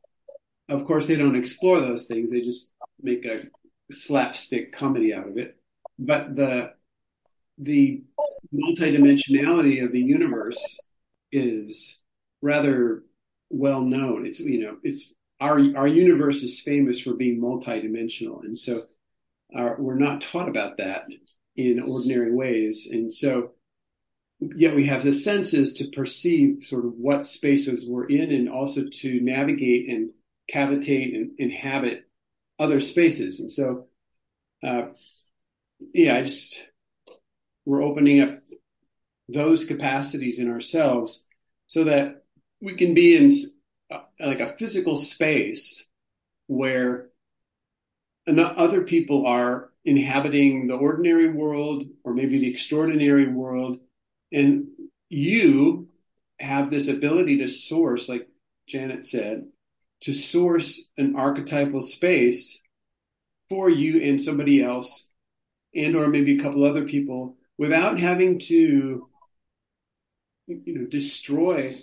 of course they don't explore those things, they just make a slapstick comedy out of it. But the multidimensionality of the universe is rather well known. It's, it's our universe is famous for being multidimensional. And so we're not taught about that in ordinary ways. And so yet we have the senses to perceive sort of what spaces we're in, and also to navigate and cavitate and inhabit other spaces. And so, we're opening up those capacities in ourselves so that we can be in a physical space where other people are inhabiting the ordinary world or maybe the extraordinary world. And you have this ability to source, like Janet said, to source an archetypal space for you and somebody else, and or maybe a couple other people, without having to, destroy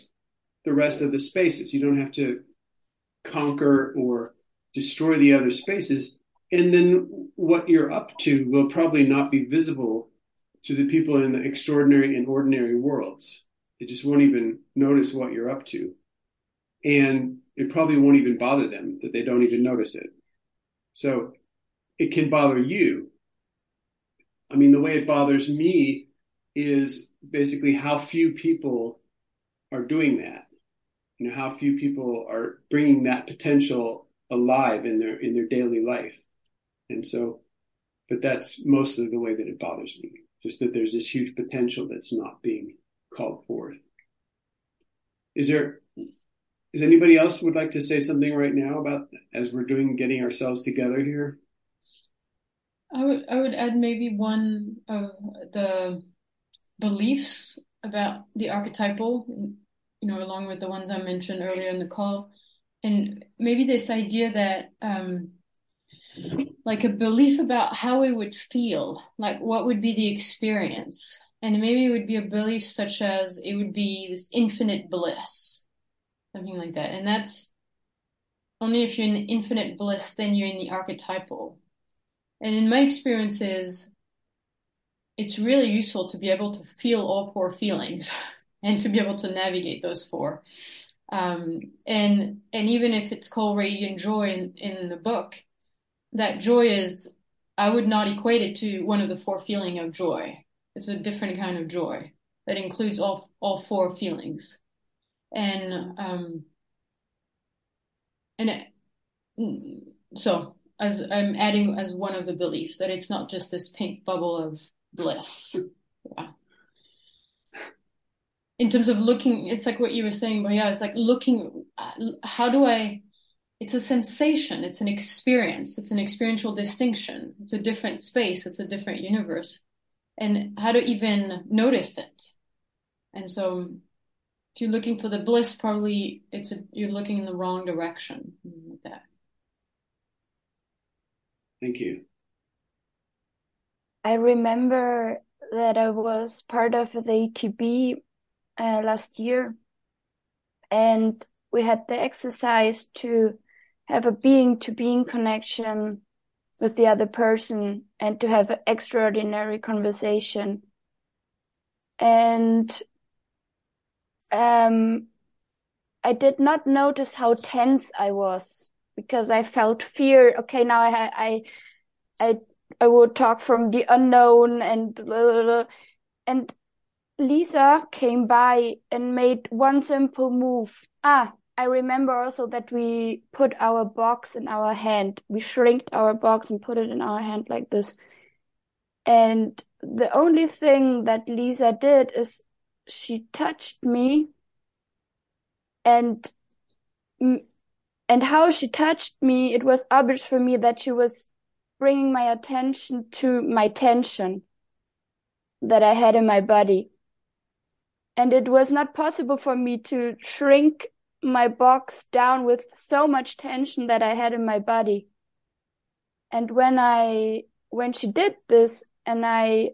the rest of the spaces. You don't have to conquer or destroy the other spaces. And then what you're up to will probably not be visible to the people in the extraordinary and ordinary worlds. They just won't even notice what you're up to. And it probably won't even bother them, that they don't even notice it. So it can bother you. I mean, the way it bothers me is basically how few people are doing that. You know, how few people are bringing that potential alive in their daily life. And so, but that's mostly the way that it bothers me, just that there's this huge potential that's not being called forth. Is anybody else would like to say something right now about as we're doing, getting ourselves together here? I would add maybe one of the beliefs about the archetypal, you know, along with the ones I mentioned earlier in the call, and maybe this idea that like a belief about how we would feel, like what would be the experience. And maybe it would be a belief such as it would be this infinite bliss, something like that. And that's only if you're in infinite bliss, then you're in the archetypal. And in my experiences, it's really useful to be able to feel all four feelings and to be able to navigate those four. And even if it's called radiant joy in the book, that joy is, I would not equate it to one of the four feelings of joy. It's a different kind of joy that includes all four feelings. And so as I'm adding as one of the beliefs that it's not just this pink bubble of bliss. Yeah. In terms of looking, it's like what you were saying, but yeah, it's like looking, how do I, it's a sensation, it's an experience, it's an experiential distinction. It's a different space, it's a different universe. And how to even notice it. And so if you're looking for the bliss, probably you're looking in the wrong direction. Like that. Thank you. I remember that I was part of the ATB last year. And we had the exercise to have a being-to-being connection with the other person and to have an extraordinary conversation. And I did not notice how tense I was because I felt fear. Okay, now I will talk from the unknown and blah, blah, blah. And Lisa came by and made one simple move. I remember also that we put our box in our hand. We shrinked our box and put it in our hand like this. And the only thing that Lisa did is she touched me. And how she touched me, it was obvious for me that she was bringing my attention to my tension that I had in my body. And it was not possible for me to shrink my box down with so much tension that I had in my body. And when she did this and I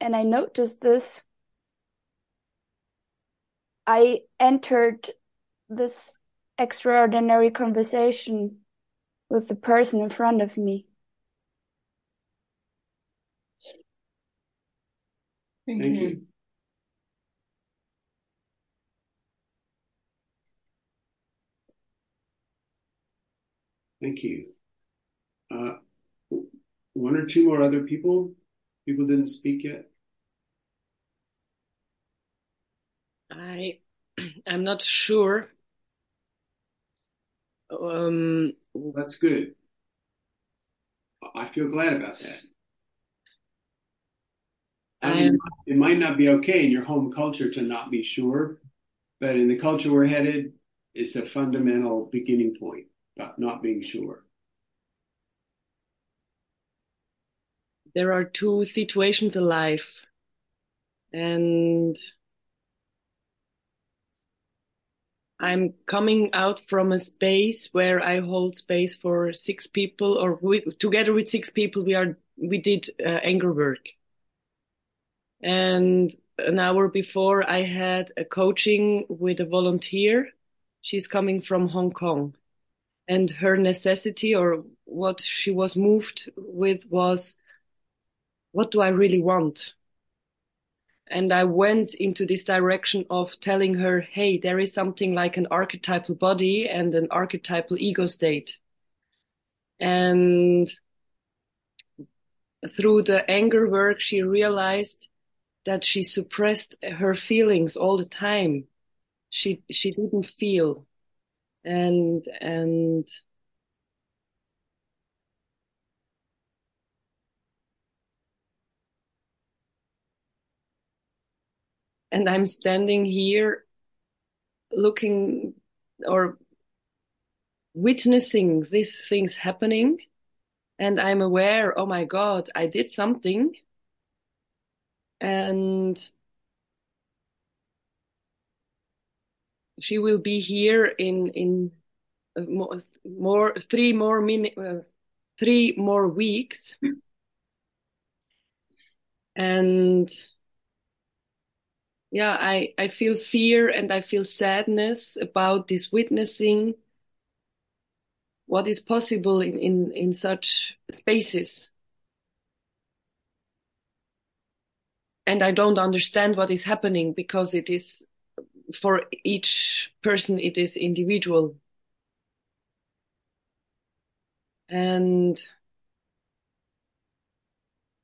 noticed this, I entered this extraordinary conversation with the person in front of me. Thank you. Thank you. One or two more other people? People didn't speak yet? I'm not sure. That's good. I feel glad about that. I mean, it might not be okay in your home culture to not be sure, but in the culture we're headed, it's a fundamental beginning point. Not being sure. There are two situations alive, and I'm coming out from a space where I hold space for six people, or together with six people, we did anger work. And an hour before, I had a coaching with a volunteer. She's coming from Hong Kong. And her necessity or what she was moved with was, what do I really want? And I went into this direction of telling her, hey, there is something like an archetypal body and an archetypal ego state. And through the anger work, she realized that she suppressed her feelings all the time. She didn't feel. And and I'm standing here looking or witnessing these things happening. And I'm aware, oh my God, I did something. And she will be here in three more weeks. And yeah, I feel fear and I feel sadness about this witnessing what is possible in such spaces. And I don't understand what is happening because it is, for each person, it is individual. And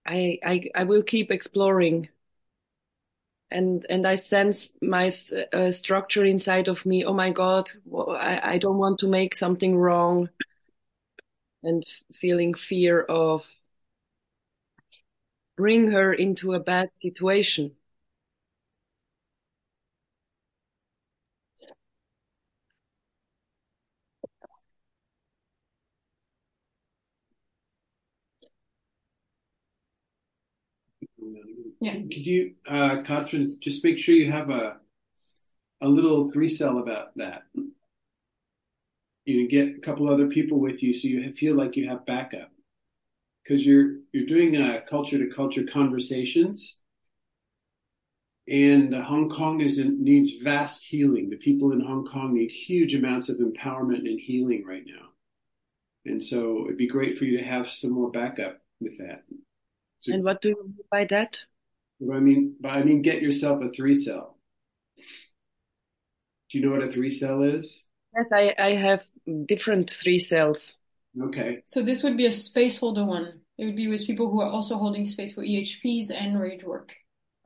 I will keep exploring. And I sense my structure inside of me. Oh my God, I don't want to make something wrong. And feeling fear of bring her into a bad situation. Yeah. Could you, Katrin, just make sure you have a little 3-cell about that. You get a couple other people with you, so you feel like you have backup, because you're doing culture to culture conversations, and Hong Kong needs vast healing. The people in Hong Kong need huge amounts of empowerment and healing right now, and so it'd be great for you to have some more backup with that. So, and what do you mean by that? What I mean, get yourself a 3-cell. Do you know what a 3-cell is? Yes, I have different 3-cells. Okay. So this would be a space holder one. It would be with people who are also holding space for EHPs and rage work.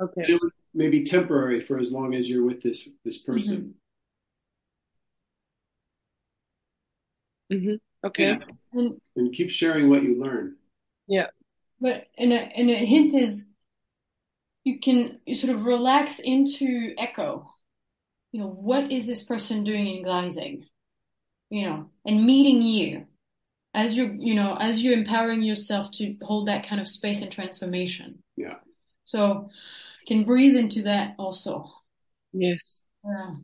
Okay. It would maybe temporary for as long as you're with this person. Mm-hmm. Mm-hmm. Okay. Yeah. And keep sharing what you learn. Yeah. But and a hint is you sort of relax into echo. You know, what is this person doing in Gleising? You know, and meeting you. As you're empowering yourself to hold that kind of space and transformation. Yeah. So you can breathe into that also. Yes. Yeah.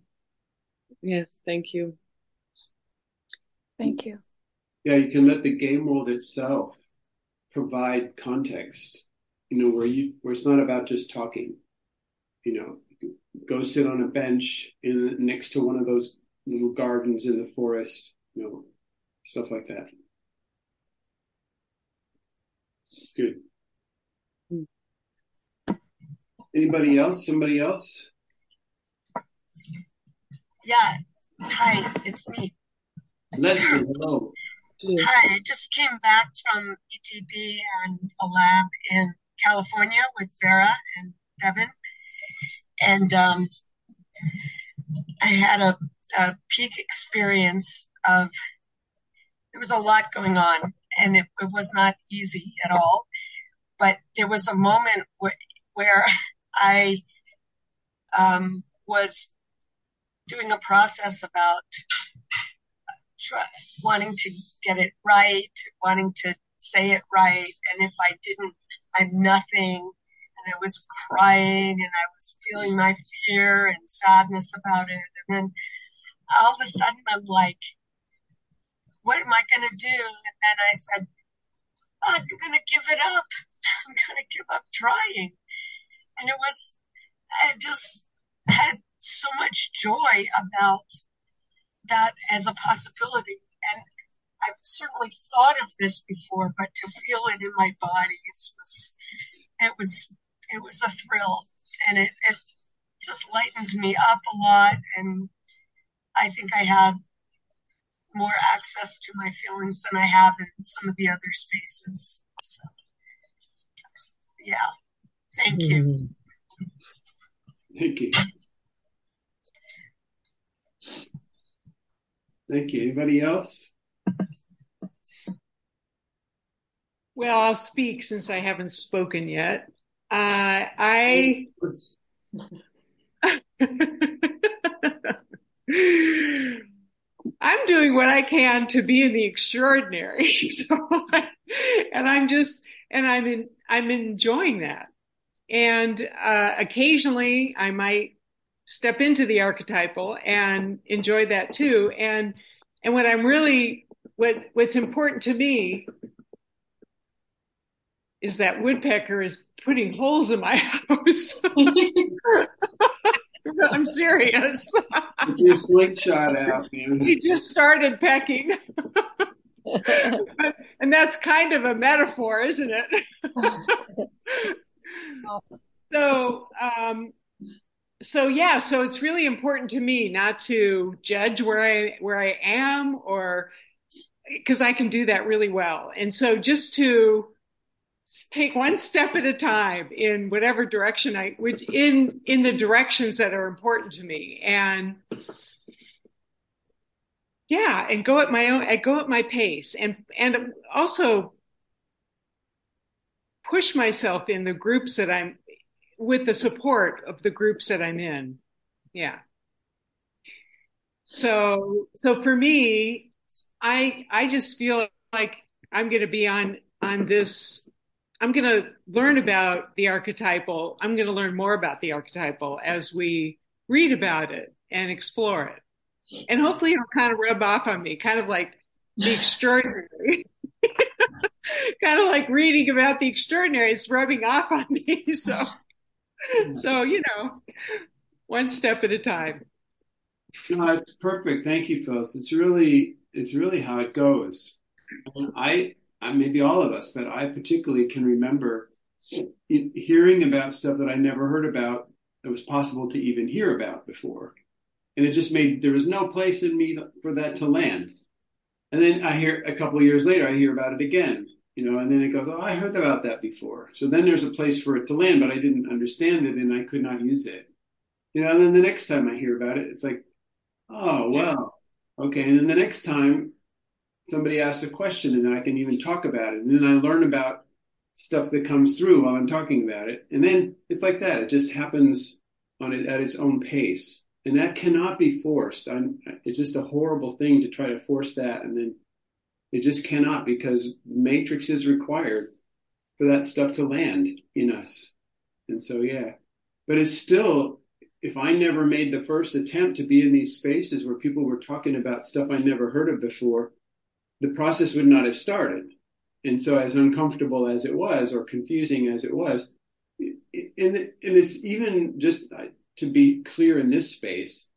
Yes, thank you. Thank you. Yeah, you can let the game world itself provide context, where it's not about just talking. You go sit on a bench next to one of those little gardens in the forest, stuff like that. Good. Anybody else? Somebody else? Yeah. Hi, it's me. Leslie, hello. Hi, I just came back from ETB and a lab in California with Vera and Devin. And I had a peak experience of, there was a lot going on. And it was not easy at all. But there was a moment where I was doing a process about wanting to get it right, wanting to say it right. And if I didn't, I'm nothing. And I was crying and I was feeling my fear and sadness about it. And then all of a sudden I'm like, what am I going to do? And then I said, I'm going to give it up. I'm going to give up trying. And I just had so much joy about that as a possibility. And I've certainly thought of this before, but to feel it in my body, it was a thrill. and it just lightened me up a lot. And I think I had more access to my feelings than I have in some of the other spaces. So, yeah. Thank you. Thank you. Thank you. Anybody else? Well, I'll speak since I haven't spoken yet. I'm doing what I can to be in the extraordinary, I'm enjoying that. And occasionally I might step into the archetypal and enjoy that too. And what I'm really, what's important to me is that woodpecker is putting holes in my house. I'm serious. Your slingshot out, man. He just started pecking. And that's kind of a metaphor, isn't it? So it's really important to me not to judge where I am, or because I can do that really well. And so just to take one step at a time in whatever direction in the directions that are important to me. And yeah, and go at my pace, and also push myself in the groups that I'm with, the support of the groups that I'm in. Yeah. So for me, I just feel like I'm going to be on this. I'm going to learn about the archetypal. I'm going to learn more about the archetypal as we read about it and explore it. And hopefully it'll kind of rub off on me, kind of like the extraordinary, kind of like reading about the extraordinary. It's rubbing off on me. So, one step at a time. No, that's perfect. Thank you, Phyllis. It's really how it goes. Maybe all of us, but I particularly can remember hearing about stuff that I never heard about that was possible to even hear about before. And it just made, there was no place in me for that to land. And then I hear a couple of years later, I hear about it again, and then it goes, oh, I heard about that before. So then there's a place for it to land, but I didn't understand it and I could not use it. And then the next time I hear about it, it's like, oh, wow. Okay. And then the next time, somebody asks a question and then I can even talk about it. And then I learn about stuff that comes through while I'm talking about it. And then it's like that. It just happens at its own pace. And that cannot be forced. It's just a horrible thing to try to force that. And then it just cannot, because matrix is required for that stuff to land in us. And so, yeah, but it's still, if I never made the first attempt to be in these spaces where people were talking about stuff I never heard of before, the process would not have started. And so as uncomfortable as it was, or confusing as it was, and it's even just to be clear in this space,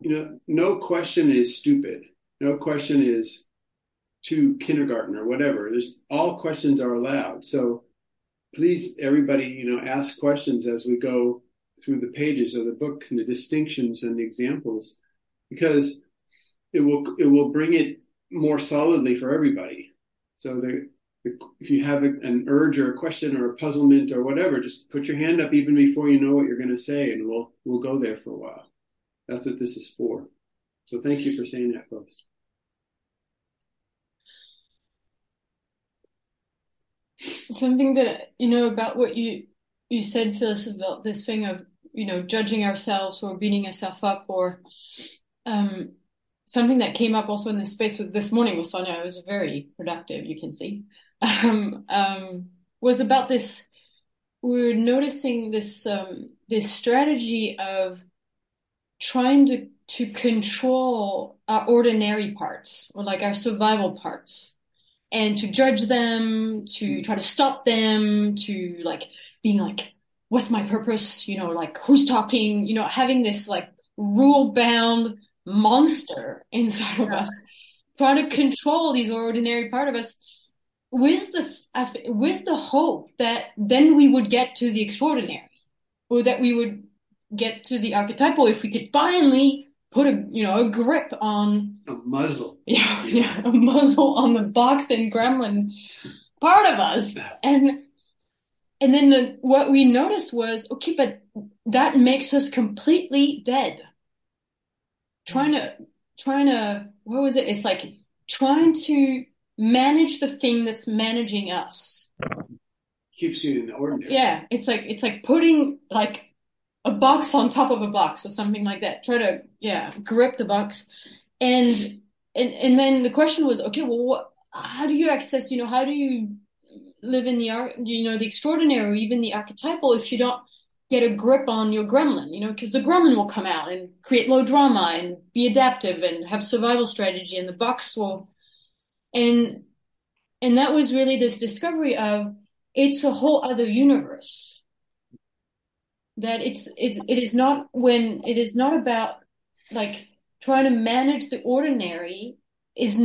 no question is stupid. No question is too kindergarten or whatever. All questions are allowed. So please, everybody, ask questions as we go through the pages of the book and the distinctions and the examples, because it will bring it more solidly for everybody. So if you have an urge or a question or a puzzlement or whatever, just put your hand up even before you know what you're going to say, and we'll go there for a while. That's what this is for. So thank you for saying that, folks. Something that, about what you said, Phyllis, about this thing of, judging ourselves or beating yourself up, or something that came up also in this space this morning with Sonia, it was very productive, you can see, was about this. We're noticing this this strategy of trying to control our ordinary parts, or like our survival parts, and to judge them, to try to stop them, to like being like, what's my purpose? Like, who's talking? Having this like rule-bound monster inside of us, trying to control these ordinary part of us, with the hope that then we would get to the extraordinary, or that we would get to the archetypal if we could finally put a grip on a muzzle. Yeah, a muzzle on the box and gremlin part of us. And then what we noticed was, okay, but that makes us completely dead. Trying to, what was it? It's like trying to manage the thing that's managing us. Keeps you in the ordinary. Yeah, it's like putting like a box on top of a box or something like that. Try to grip the box, and then the question was, okay, well, how do you access? How do you live in the extraordinary or even the archetypal if you don't get a grip on your gremlin? Because the gremlin will come out and create low drama and be adaptive and have survival strategy, and the box will, and that was really this discovery of. It's a whole other universe. That it is not about like trying to manage the ordinary is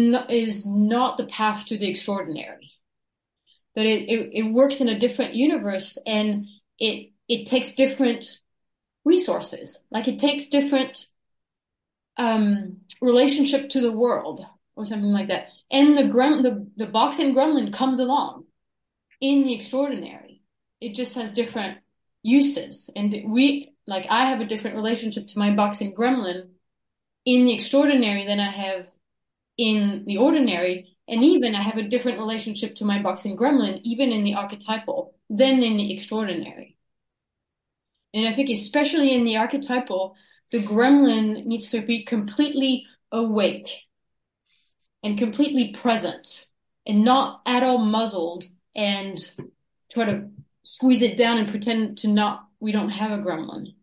not the path to the extraordinary. That it works in a different universe, and it takes different resources. Like it takes different relationship to the world or something like that. And the box and gremlin comes along. In the extraordinary, it just has different uses, and I have a different relationship to my box and gremlin in the extraordinary than I have in the ordinary, and even I have a different relationship to my box and gremlin even in the archetypal than in the extraordinary. And I think especially in the archetypal, the gremlin needs to be completely awake and completely present and not at all muzzled. And try to squeeze it down and pretend we don't have a gremlin.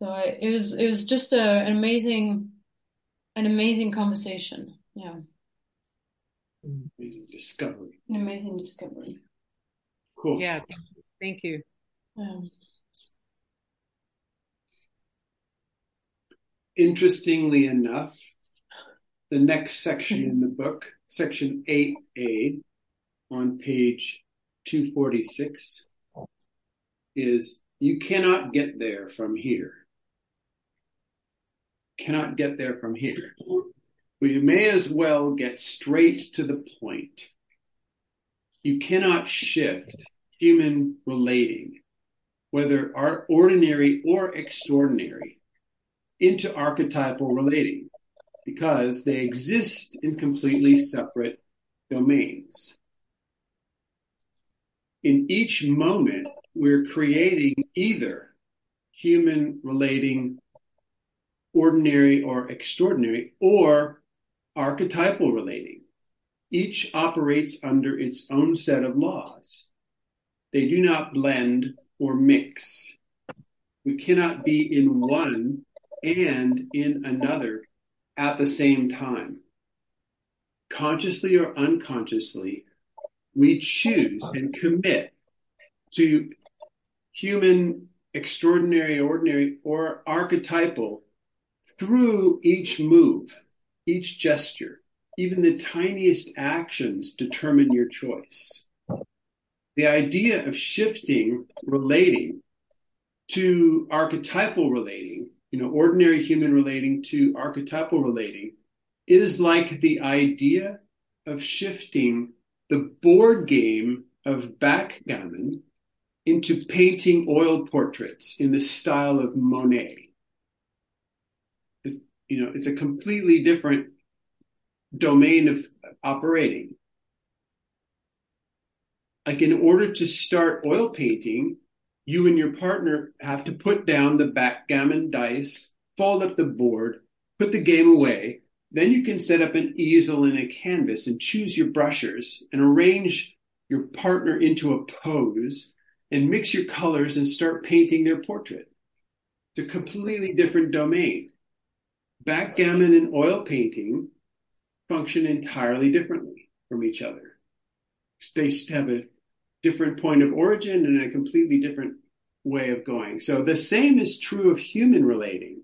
So it was just an amazing conversation. Yeah. An amazing discovery. Cool. Yeah. Thank you. Interestingly enough, the next section in the book, section 8A. On page 246 is you cannot get there from here. Cannot get there from here. We may as well get straight to the point. You cannot shift human relating, whether our ordinary or extraordinary, into archetypal relating because they exist in completely separate domains. In each moment, we're creating either human relating, ordinary or extraordinary, or archetypal relating. Each operates under its own set of laws. They do not blend or mix. We cannot be in one and in another at the same time. Consciously or unconsciously, we choose and commit to human, extraordinary, ordinary, or archetypal through each move, each gesture. Even the tiniest actions determine your choice. The idea of shifting relating to archetypal relating, ordinary human relating to archetypal relating, is like the idea of shifting the board game of backgammon into painting oil portraits in the style of Monet. It's a completely different domain of operating. Like in order to start oil painting, you and your partner have to put down the backgammon dice, fold up the board, put the game away. Then you can set up an easel and a canvas and choose your brushes and arrange your partner into a pose and mix your colors and start painting their portrait. It's a completely different domain. Backgammon and oil painting function entirely differently from each other. They have a different point of origin and a completely different way of going. So the same is true of human relating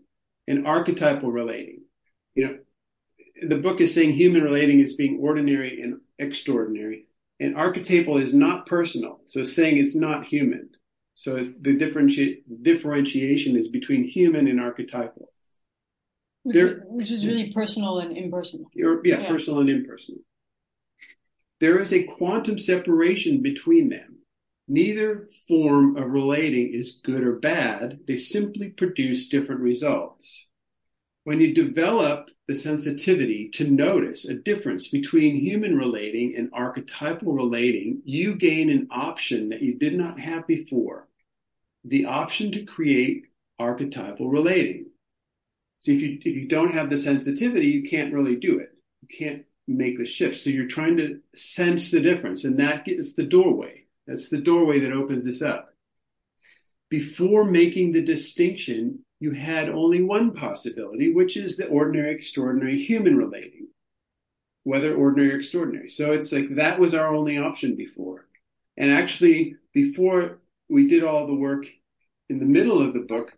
and archetypal relating. The book is saying human relating is being ordinary and extraordinary, and archetypal is not personal. So it's saying it's not human. So the differentiation is between human and archetypal. Which is really personal and impersonal. Yeah, personal and impersonal. There is a quantum separation between them. Neither form of relating is good or bad. They simply produce different results. When you develop the sensitivity to notice a difference between human relating and archetypal relating, you gain an option that you did not have before, the option to create archetypal relating. So if you don't have the sensitivity, you can't really do it. You can't make the shift. So you're trying to sense the difference, and that gets the doorway. That's the doorway that opens this up. Before making the distinction, you had only one possibility, which is the ordinary, extraordinary human relating, whether ordinary or extraordinary. So it's like that was our only option before. And actually, before we did all the work in the middle of the book,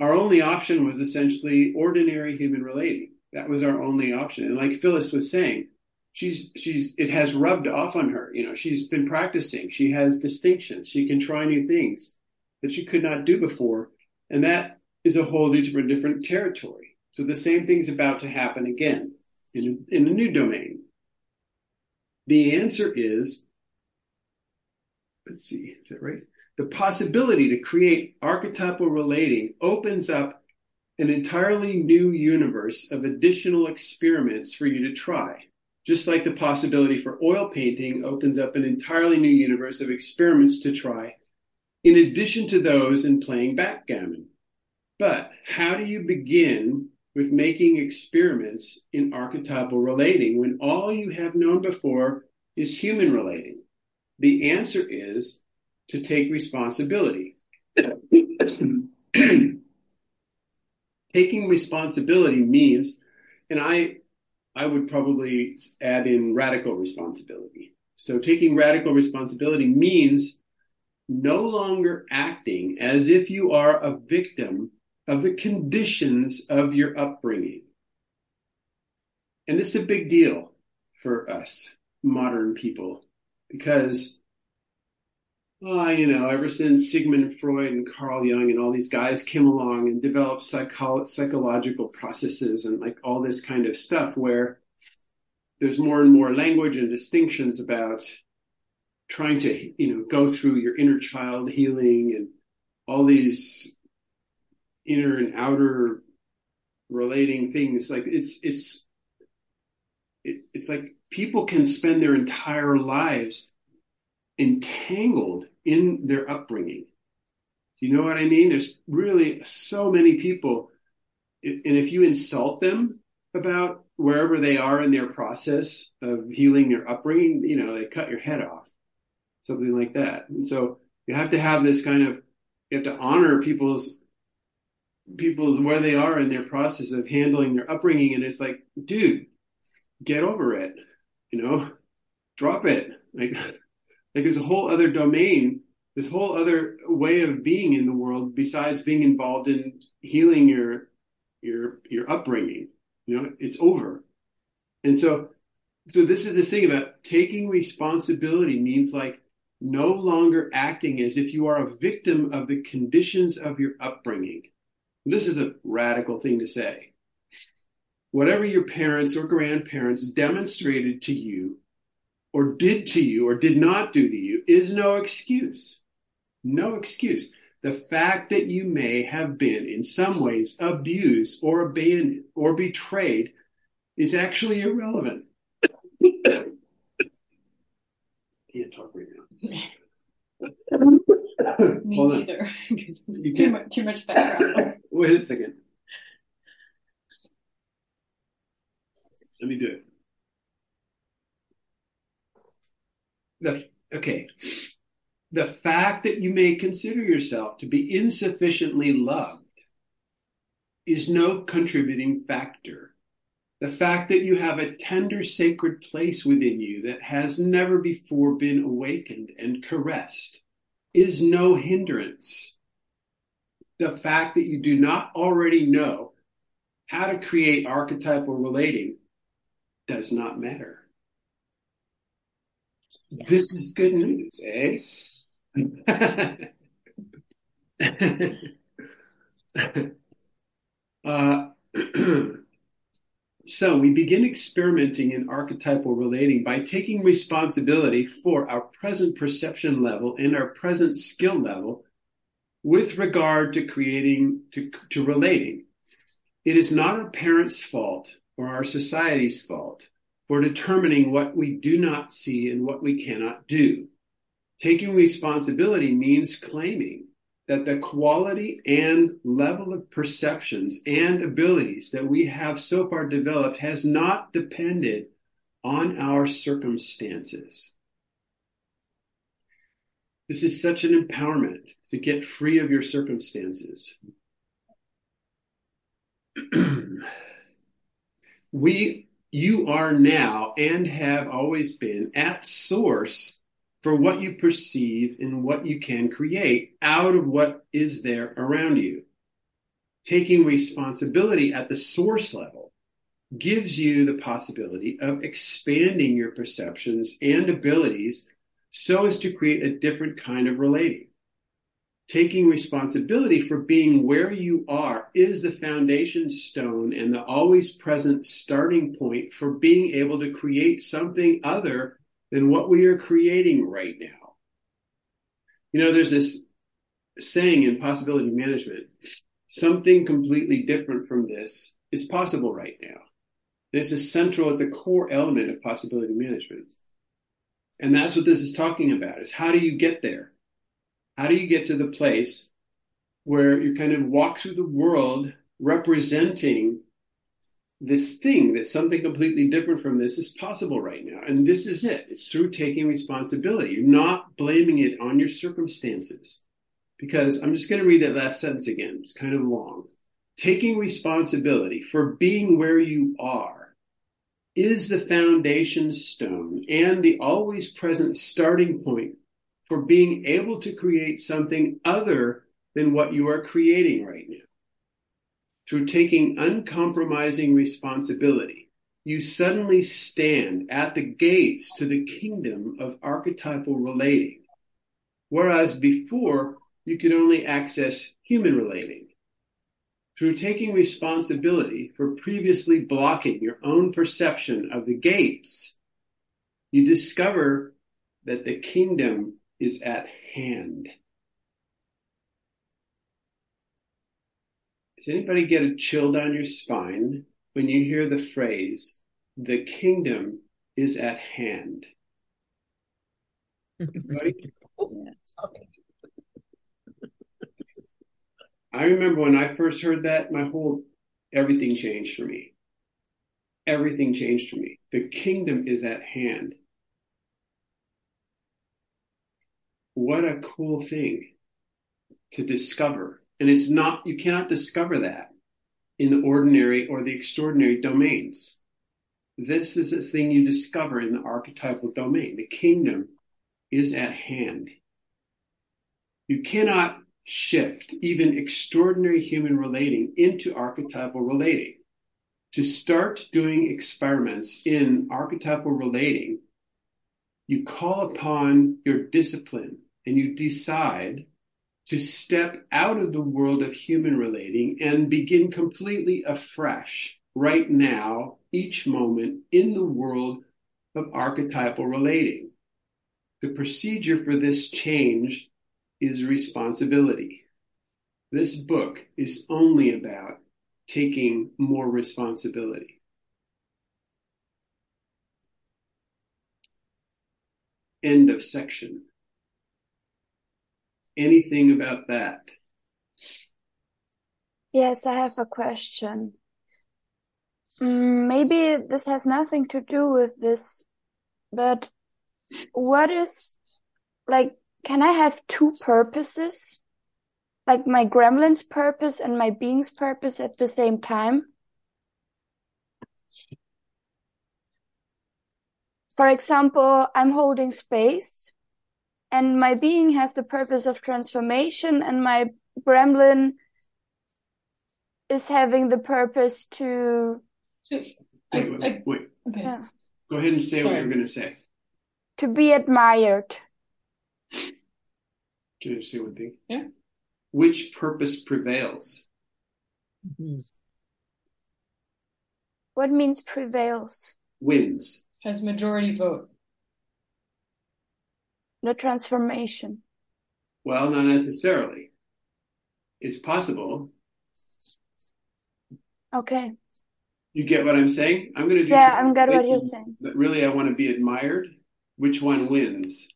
our only option was essentially ordinary human relating. That was our only option. And like Phyllis was saying, it has rubbed off on her. You know, she's been practicing. She has distinctions. She can try new things that she could not do before. And that is a whole different territory. So the same thing's about to happen again in a new domain. The answer is, let's see, is that right? The possibility to create archetypal relating opens up an entirely new universe of additional experiments for you to try. Just like the possibility for oil painting opens up an entirely new universe of experiments to try, in addition to those in playing backgammon. But how do you begin with making experiments in archetypal relating when all you have known before is human relating? The answer is to take responsibility. Taking responsibility means, and I would probably add in radical responsibility. So taking radical responsibility means no longer acting as if you are a victim of the conditions of your upbringing. And this is a big deal for us modern people because, ever since Sigmund Freud and Carl Jung and all these guys came along and developed psychological processes and like all this kind of stuff where there's more and more language and distinctions about trying to, go through your inner child healing and all these inner and outer relating things. Like it's like people can spend their entire lives entangled in their upbringing. Do you know what I mean? There's really so many people, and if you insult them about wherever they are in their process of healing their upbringing, they cut your head off, something like that. And so you have to have this you have to honor people's where they are in their process of handling their upbringing. And it's like, dude, get over it, drop it. Like there's a whole other domain, this whole other way of being in the world besides being involved in healing your upbringing. It's over. And so this is the thing about taking responsibility means like no longer acting as if you are a victim of the conditions of your upbringing. This is a radical thing to say. Whatever your parents or grandparents demonstrated to you, or did to you, or did not do to you, is no excuse. No excuse. The fact that you may have been, in some ways, abused or abandoned or betrayed is actually irrelevant. Can't talk right now. Me Hold neither. On. You too much background. Wait a second. Let me do it. The fact that you may consider yourself to be insufficiently loved is no contributing factor. The fact that you have a tender, sacred place within you that has never before been awakened and caressed is no hindrance. The fact that you do not already know how to create archetypal relating does not matter. This is good news, eh? So we begin experimenting in archetypal relating by taking responsibility for our present perception level and our present skill level with regard to relating. It is not our parents' fault or our society's fault for determining what we do not see and what we cannot do. Taking responsibility means claiming that the quality and level of perceptions and abilities that we have so far developed has not depended on our circumstances. This is such an empowerment to get free of your circumstances. You are now and have always been at source for what you perceive and what you can create out of what is there around you. Taking responsibility at the source level gives you the possibility of expanding your perceptions and abilities so as to create a different kind of relating. Taking responsibility for being where you are is the foundation stone and the always present starting point for being able to create something other than what we are creating right now. You know, there's this saying in possibility management, something completely different from this is possible right now. And it's a core element of possibility management. And that's what this is talking about, is how do you get there? How do you get to the place where you kind of walk through the world representing this thing, that something completely different from this is possible right now. And this is it. It's through taking responsibility. You're not blaming it on your circumstances. Because I'm just going to read that last sentence again. It's kind of long. Taking responsibility for being where you are is the foundation stone and the always present starting point for being able to create something other than what you are creating right now. Through taking uncompromising responsibility, you suddenly stand at the gates to the kingdom of archetypal relating, whereas before you could only access human relating. Through taking responsibility for previously blocking your own perception of the gates, you discover that the kingdom is at hand. Does anybody get a chill down your spine when you hear the phrase, the kingdom is at hand? I remember when I first heard that, everything changed for me. Everything changed for me. The kingdom is at hand. What a cool thing to discover. And it's not, you cannot discover that in the ordinary or the extraordinary domains. This is a thing you discover in the archetypal domain. The kingdom is at hand. You cannot shift even extraordinary human relating into archetypal relating. To start doing experiments in archetypal relating, you call upon your discipline and you decide to step out of the world of human relating and begin completely afresh right now, each moment in the world of archetypal relating. The procedure for this change is responsibility. This book is only about taking more responsibility. End of section. Anything about that? Yes, I have a question. Maybe this has nothing to do with this, but what is, can I have two purposes? My gremlin's purpose and my being's purpose at the same time? For example, I'm holding space, and my being has the purpose of transformation, and my gremlin is having the purpose to... Wait. Okay. Yeah. Go ahead and say what you're going to say. To be admired. Can I say one thing? Yeah. which purpose prevails? Mm-hmm. What means prevails? Wins. Has majority vote. No transformation. Well, not necessarily. It's possible. Okay. You get what I'm saying? I'm going to do. Yeah, I'm getting what you're saying. But really, I want to be admired. Which one wins?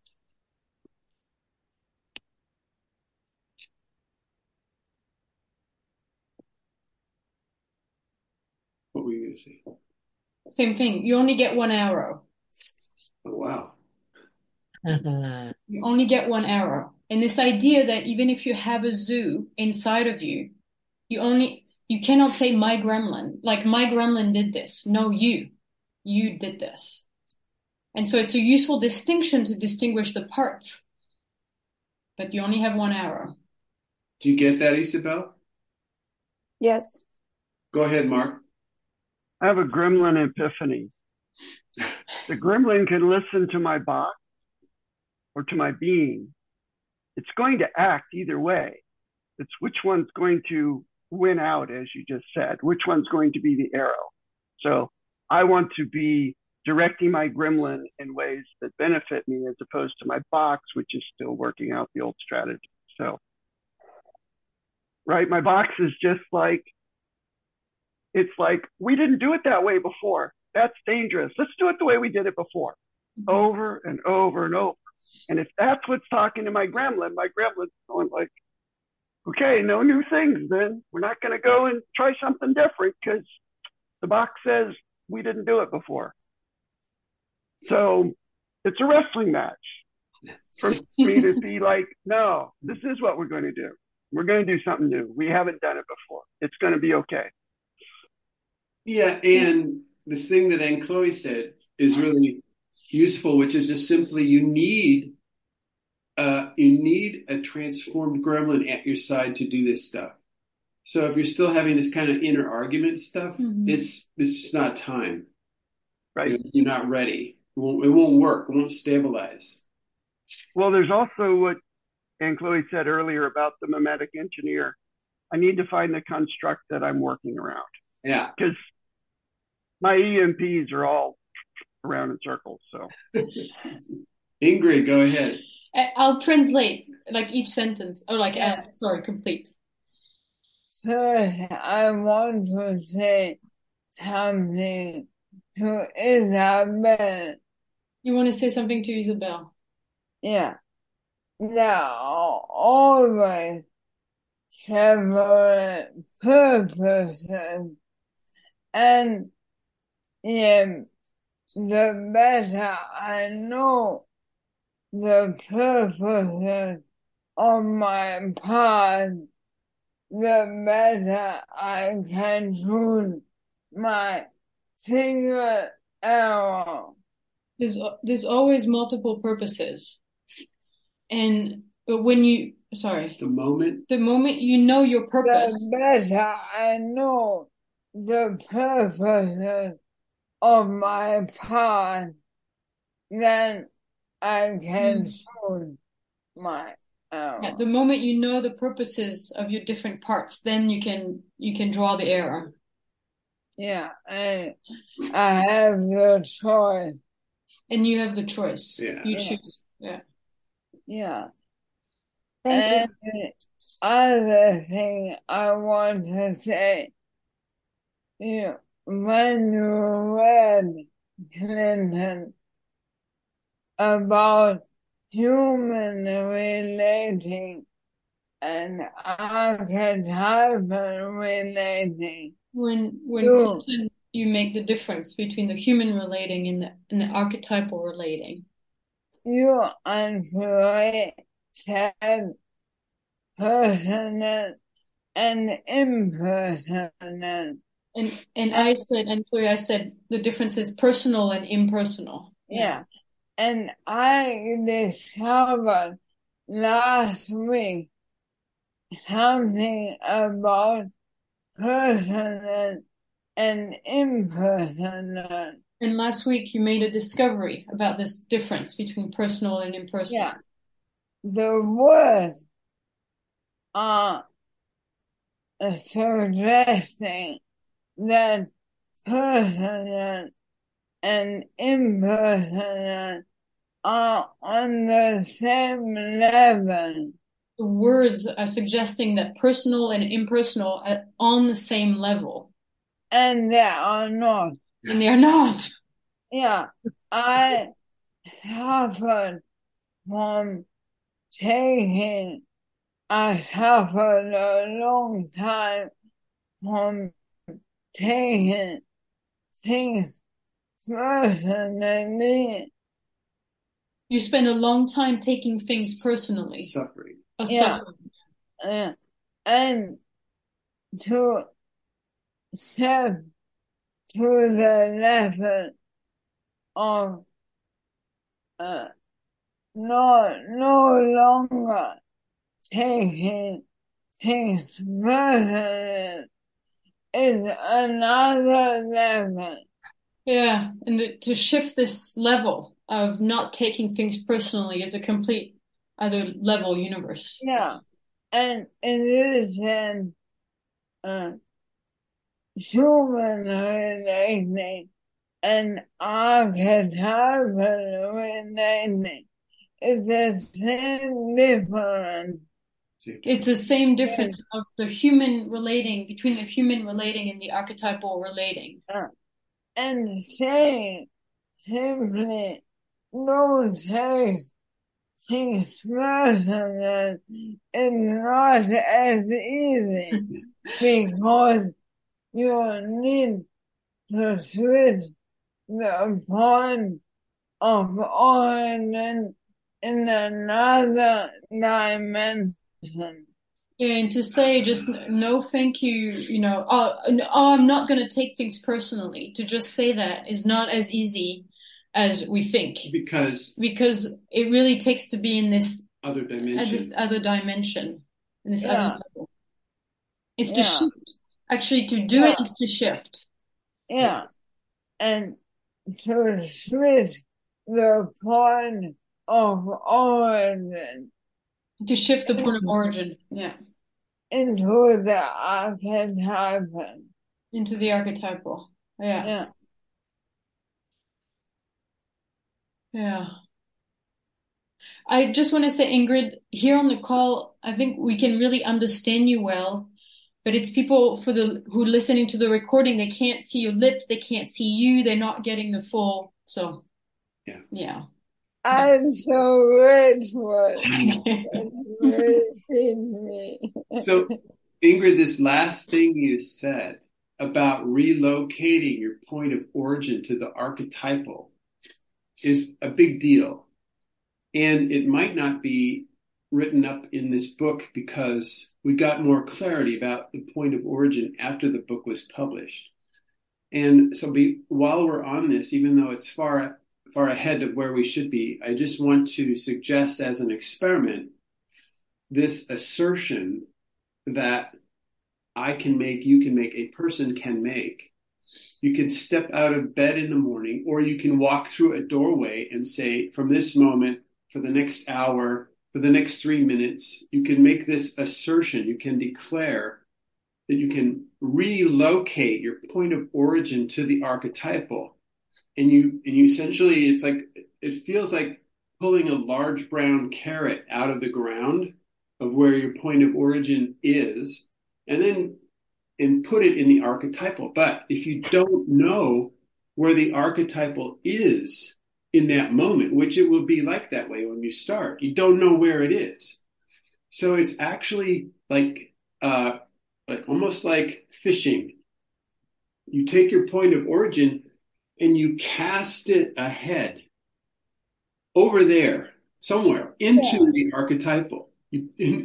What were you going to say? Same thing. You only get one arrow. Oh, wow. You only get one arrow. And this idea that even if you have a zoo inside of you, you cannot say my gremlin. Like, my gremlin did this. No, you did this. And so it's a useful distinction to distinguish the parts. But you only have one arrow. Do you get that, Isabel? Yes. Go ahead, Mark. I have a gremlin epiphany. The gremlin can listen to my box or to my being. It's going to act either way. It's which one's going to win out, as you just said, which one's going to be the arrow. So I want to be directing my gremlin in ways that benefit me, as opposed to my box, which is still working out the old strategy. So, right, my box is just like, it's like, we didn't do it that way before. That's dangerous. Let's do it the way we did it before. Over and over and over. And if that's what's talking to my gremlin's going like, okay, no new things then. We're not going to go and try something different because the box says we didn't do it before. So it's a wrestling match for me to be like, no, this is what we're going to do. We're going to do something new. We haven't done it before. It's going to be okay. Yeah, and this thing that Aunt Chloe said is really useful, which is just simply you need a transformed gremlin at your side to do this stuff. So if you're still having this kind of inner argument stuff, mm-hmm. it's just not time. Right. You're not ready. It won't work. It won't stabilize. Well, there's also what Aunt Chloe said earlier about the mimetic engineer. I need to find the construct that I'm working around. Yeah. Because my EMPs are all around in circles, so. Ingrid, go ahead. I'll translate, like, each sentence. Oh, like, sorry, complete. First, I want to say something to Isabel. You want to say something to Isabel? Yeah. There are always several purposes, and the better I know the purposes of my path, the better I can choose my single arrow. There's always multiple purposes. And the moment you know your purpose, the better I know the purposes of my path, then I can choose my arrow. Yeah, the moment you know the purposes of your different parts, then you can draw the arrow. Yeah, and I have the choice. And you have the choice. Yeah. You choose. Yeah. Yeah. Thank you. The other thing I want to say, when you read Clinton about human relating and archetypal relating, when Clinton, you make the difference between the human relating and the archetypal relating. You unfurl said personal and impersonal. And I said, and so I said, the difference is personal and impersonal. Yeah. And I discovered last week something about personal and impersonal. And last week you made a discovery about this difference between personal and impersonal. Yeah. The word suggesting that personal and impersonal are on the same level. The words are suggesting that personal and impersonal are on the same level. And they are not. And they are not. Yeah. I suffered from taking... I suffered a long time from taking things personally. You spend a long time taking things personally. Suffering. Yeah. And to step to the level of no longer taking things personally is another level. Yeah, and to shift this level of not taking things personally is a complete other level universe. Yeah, and it is in human relating and archetypal relating. It's the same difference. It's the same difference of the human relating, between the human relating and the archetypal relating. And saying simply, no taste things personal is not as easy because you need to switch the point of origin in another dimension. Yeah, and to say just no thank you, you know, I'm not going to take things personally, to just say that is not as easy as we think. Because it really takes to be in this other dimension. Other level. It's to shift. Actually, to do it is to shift. Yeah. And to switch the point of origin. To shift the point of origin, yeah. Into the archetypal, yeah. Yeah. I just want to say, Ingrid, here on the call, I think we can really understand you well, but it's people who are listening to the recording, they can't see your lips, they can't see you, they're not getting the full, so, yeah. I'm so grateful. So, Ingrid, this last thing you said about relocating your point of origin to the archetypal is a big deal. And it might not be written up in this book because we got more clarity about the point of origin after the book was published. And so while we're on this, even though it's far ahead of where we should be, I just want to suggest as an experiment this assertion that I can make, you can make, a person can make. You can step out of bed in the morning, or you can walk through a doorway and say, from this moment, for the next hour, for the next 3 minutes, you can make this assertion. You can declare that you can relocate your point of origin to the archetypal. And you essentially, it's like, it feels like pulling a large brown carrot out of the ground of where your point of origin is, and put it in the archetypal. But if you don't know where the archetypal is in that moment, which it will be like that way when you start, you don't know where it is. So it's actually like almost like fishing. You take your point of origin and you cast it ahead over there, somewhere, into the archetypal.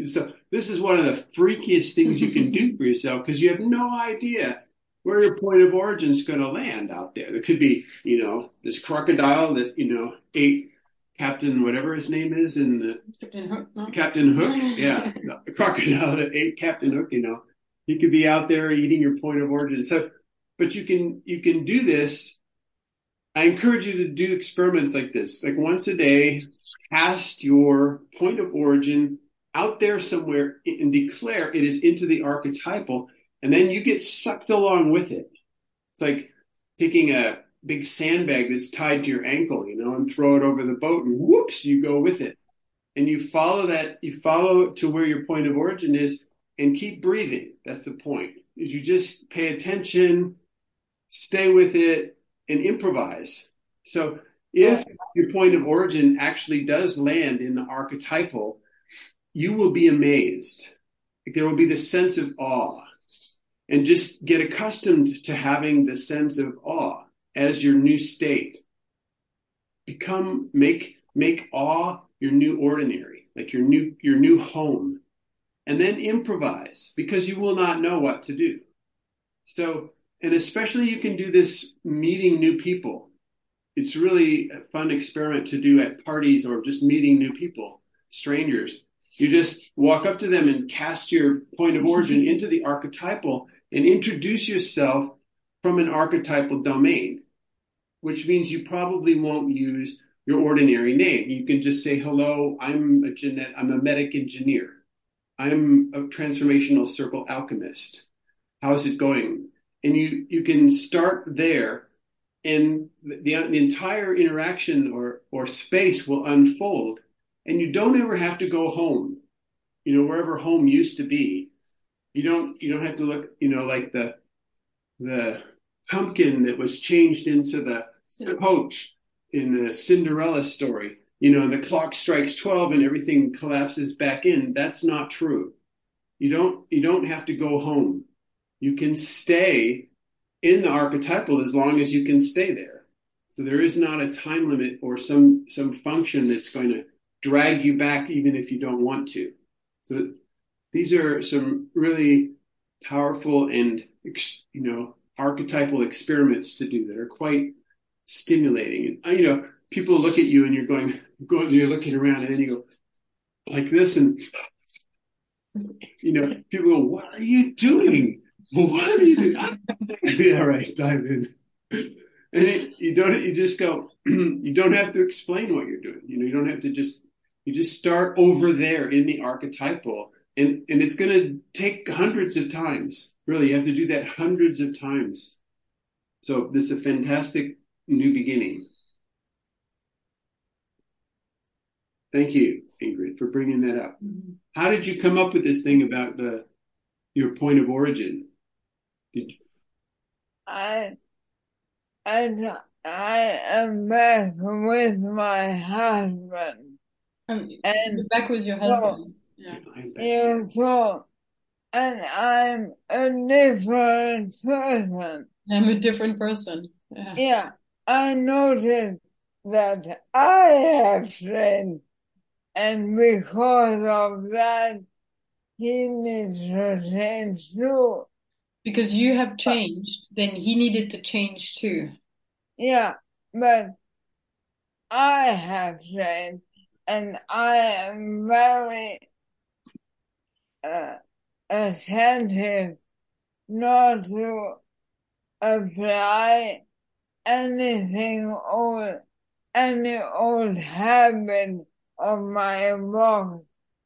So this is one of the freakiest things you can do for yourself, because you have no idea where your point of origin is going to land out there. There could be, this crocodile that, ate Captain whatever his name is in the... Captain Hook. No? Captain Hook, yeah. The crocodile that ate Captain Hook, He could be out there eating your point of origin. So, but you can do this. I encourage you to do experiments like this, like once a day, cast your point of origin out there somewhere and declare it is into the archetypal, and then you get sucked along with it. It's like taking a big sandbag that's tied to your ankle, you know, and throw it over the boat, and whoops, you go with it. And you follow that, you follow to where your point of origin is, and keep breathing. That's the point, is you just pay attention, stay with it, and improvise. So if your point of origin actually does land in the archetypal, you will be amazed. There will be this sense of awe. And just get accustomed to having the sense of awe as your new state. Make awe your new ordinary, like your new home. And then improvise, because you will not know what to do. So, and especially you can do this meeting new people. It's really a fun experiment to do at parties or just meeting new people, strangers. You just walk up to them and cast your point of origin into the archetypal and introduce yourself from an archetypal domain, which means you probably won't use your ordinary name. You can just say, hello, I'm a memetic engineer. I'm a transformational circle alchemist. How's it going? And you can start there, and the entire interaction or space will unfold. And you don't ever have to go home, you know, wherever home used to be. You don't have to look, you know, like the pumpkin that was changed into the coach in the Cinderella story, you know, and the clock strikes 12 and everything collapses back in. That's not true. You don't have to go home. You can stay in the archetypal as long as you can stay there. So there is not a time limit or some function that's going to drag you back even if you don't want to. So these are some really powerful and, you know, archetypal experiments to do that are quite stimulating. And, you know, people look at you and you're looking around and then you go like this and, you know, people go, what are you doing? What are you doing? Yeah, right, dive in. And you don't have to explain what you're doing. You know, you don't have to just start over there in the archetypal, and it's going to take hundreds of times. Really, you have to do that hundreds of times. So this is a fantastic new beginning. Thank you, Ingrid, for bringing that up. Mm-hmm. How did you come up with this thing about your point of origin? I am back with my husband. And back with your husband. So, yeah. And I'm a different person. Yeah. Yeah, I noticed that I have changed, and because of that, he needs to change too. Because you have changed, then he needed to change too. Yeah, but I have changed. And I am very attentive not to apply any old habit of my box,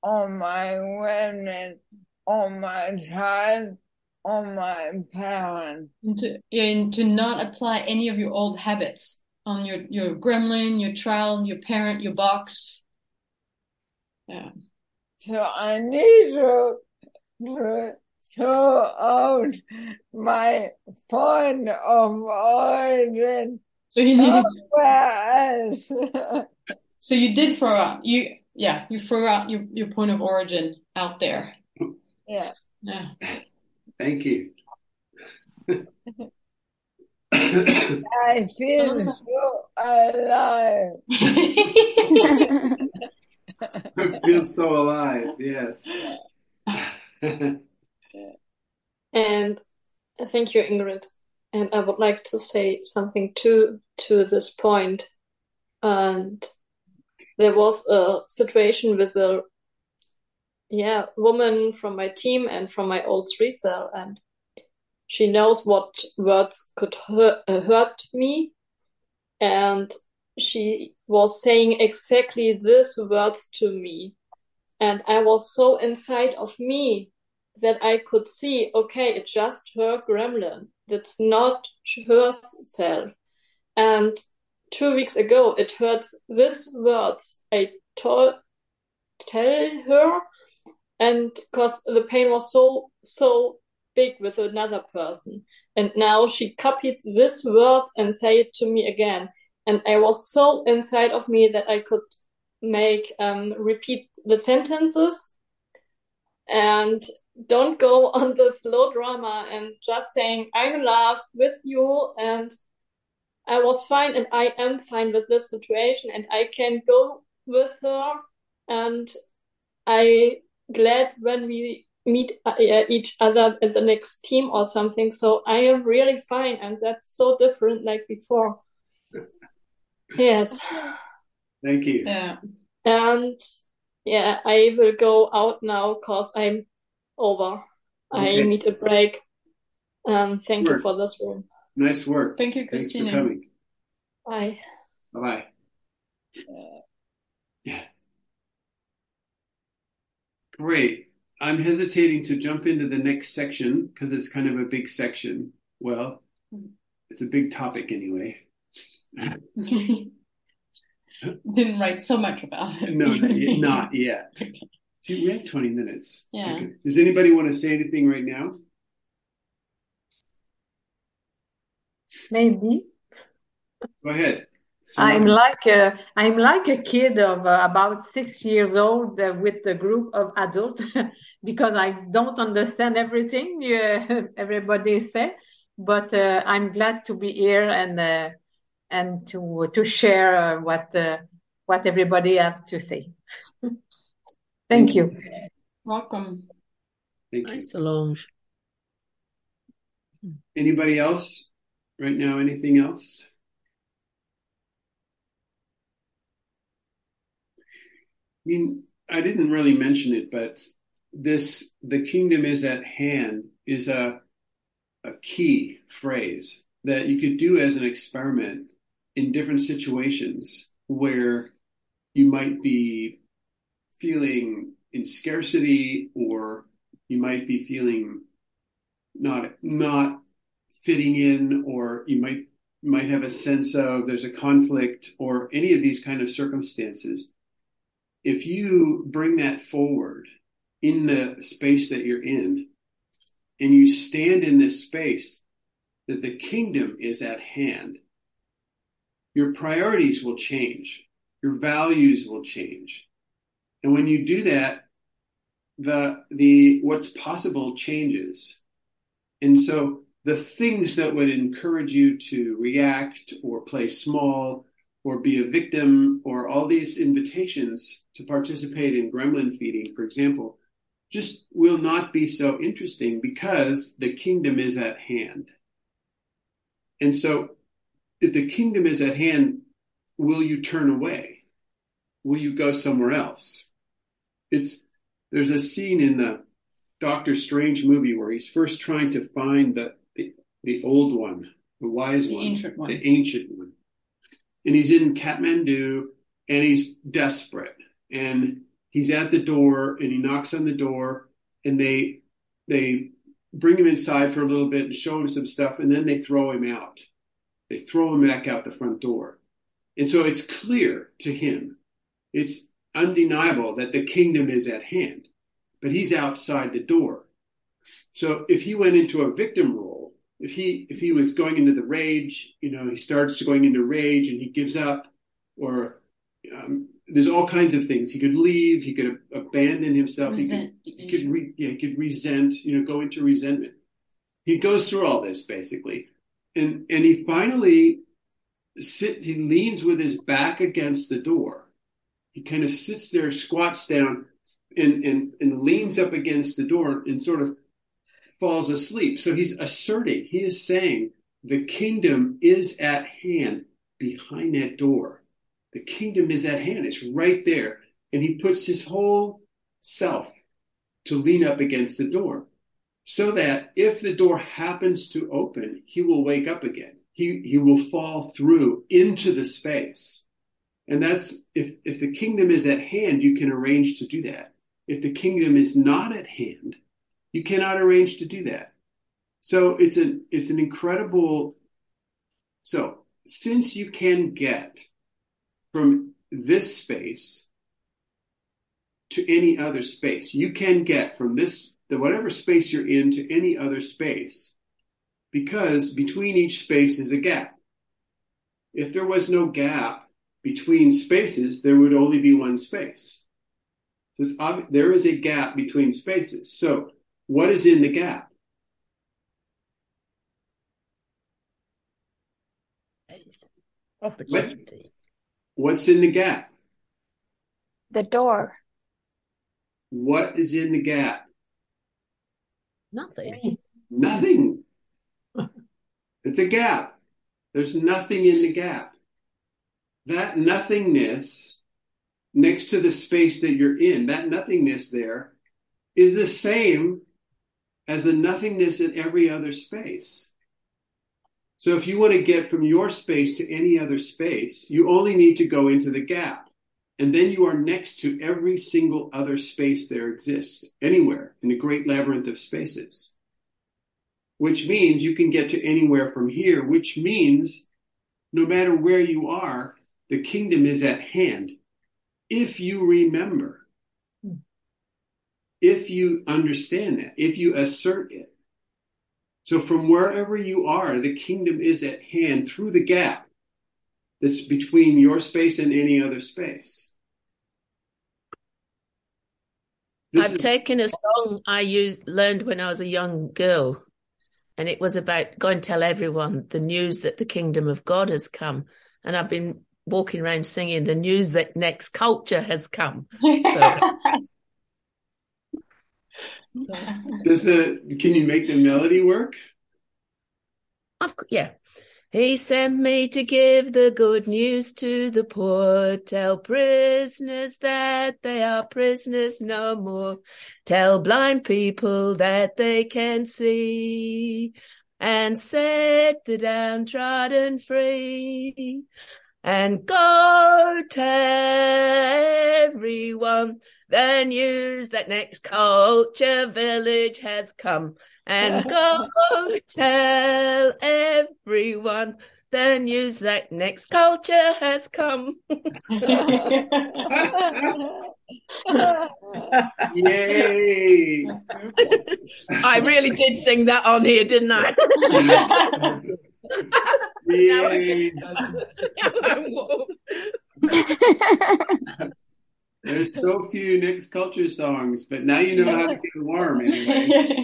or my gremlin, or my child, or my parent. And to not apply any of your old habits on your gremlin, your child, your parent, your box. Yeah. So I need to throw out my point of origin. So you need else. So you did throw out you threw out your point of origin out there. Yeah. Yeah. Thank you. I feel so alive. I feel so alive, yes. And thank you, Ingrid. And I would like to say something to this point. And there was a situation with a woman from my team and from my old 3-cell, and she knows what words could hurt me. And she was saying exactly these words to me. And I was so inside of me that I could see, okay, it's just her gremlin. That's not herself. And 2 weeks ago, it hurts these words I tell her, and because the pain was so big with another person. And now she copied these words and say it to me again. And I was so inside of me that I could make repeat the sentences and don't go on this low drama and just saying, I laugh with you and I was fine and I am fine with this situation and I can go with her and I glad when we meet each other at the next team or something. So I am really fine and that's so different like before. Yes. Thank you. Yeah. And yeah, I will go out now because I'm over. Okay. I need a break. Thank you for this room. Nice work. Thank you, Christina. Thanks for coming. Bye. Bye-bye. Yeah. Great. I'm hesitating to jump into the next section because it's kind of a big section. Well, it's a big topic anyway. Didn't write so much about it. No, not yet. Okay. See, we have 20 minutes. Yeah. Okay. Does anybody want to say anything right now? Maybe. Go ahead. Sonia. I'm like a kid of about 6 years old with a group of adults because I don't understand everything everybody says. But I'm glad to be here and to share what everybody has to say. Thank you. Welcome. Thank you. Hi, Solange. Anybody else right now? Anything else? I mean, I didn't really mention it, but this, the kingdom is at hand, is a key phrase that you could do as an experiment in different situations where you might be feeling in scarcity, or you might be feeling not fitting in, or you might have a sense of there's a conflict, or any of these kind of circumstances. If you bring that forward in the space that you're in, and you stand in this space that the kingdom is at hand, your priorities will change, your values will change. And when you do that, the what's possible changes. And so the things that would encourage you to react or play small or be a victim, or all these invitations to participate in gremlin feeding, for example, just will not be so interesting because the kingdom is at hand. And so if the kingdom is at hand, will you turn away? Will you go somewhere else? There's a scene in the Doctor Strange movie where he's first trying to find the old one, the wise one, the ancient one. And he's in Kathmandu and he's desperate. And he's at the door and he knocks on the door and they bring him inside for a little bit and show him some stuff, and then they throw him out. They throw him back out the front door. And so it's clear to him, it's undeniable that the kingdom is at hand, but he's outside the door. So if he went into a victim role, if he was going into the rage, he starts going into rage and he gives up, or there's all kinds of things. He could leave. He could abandon himself. He could resent, go into resentment. He goes through all this basically. And he finally he leans with his back against the door. He kind of sits there, squats down and leans up against the door and sort of falls asleep. So he's asserting, he is saying the kingdom is at hand behind that door. The kingdom is at hand. It's right there. And he puts his whole self to lean up against the door so that if the door happens to open, he will wake up again. He will fall through into the space. And that's, if the kingdom is at hand, you can arrange to do that. if the kingdom is not at hand, you cannot arrange to do that. So it's an incredible. So since you can get from this space to any other space, you can get from this, whatever space you're in, to any other space, because between each space is a gap. If there was no gap between spaces, there would only be one space. So there is a gap between spaces. So what is in the gap? What's in the gap? The door. What is in the gap? Nothing. Nothing. It's a gap. There's nothing in the gap. That nothingness next to the space that you're in, that nothingness there is the same as the nothingness in every other space. So if you want to get from your space to any other space, you only need to go into the gap. And then you are next to every single other space there exists, anywhere in the great labyrinth of spaces. Which means you can get to anywhere from here, which means no matter where you are, the kingdom is at hand. If you remember, if you understand that, if you assert it. So from wherever you are, the kingdom is at hand through the gap that's between your space and any other space. I've taken a song I learned when I was a young girl, and it was about go and tell everyone the news that the kingdom of God has come. And I've been walking around singing the news that next culture has come. So. Can you make the melody work? Yeah. He sent me to give the good news to the poor. Tell prisoners that they are prisoners no more. Tell blind people that they can see. And set the downtrodden free. And go tell everyone the news that next culture village has come. And go tell everyone the news that next culture has come. Yay! I really did sing that on here, didn't I? Yay! Now I'm warm. There's so few next culture songs, but now you know how to get warm anyway.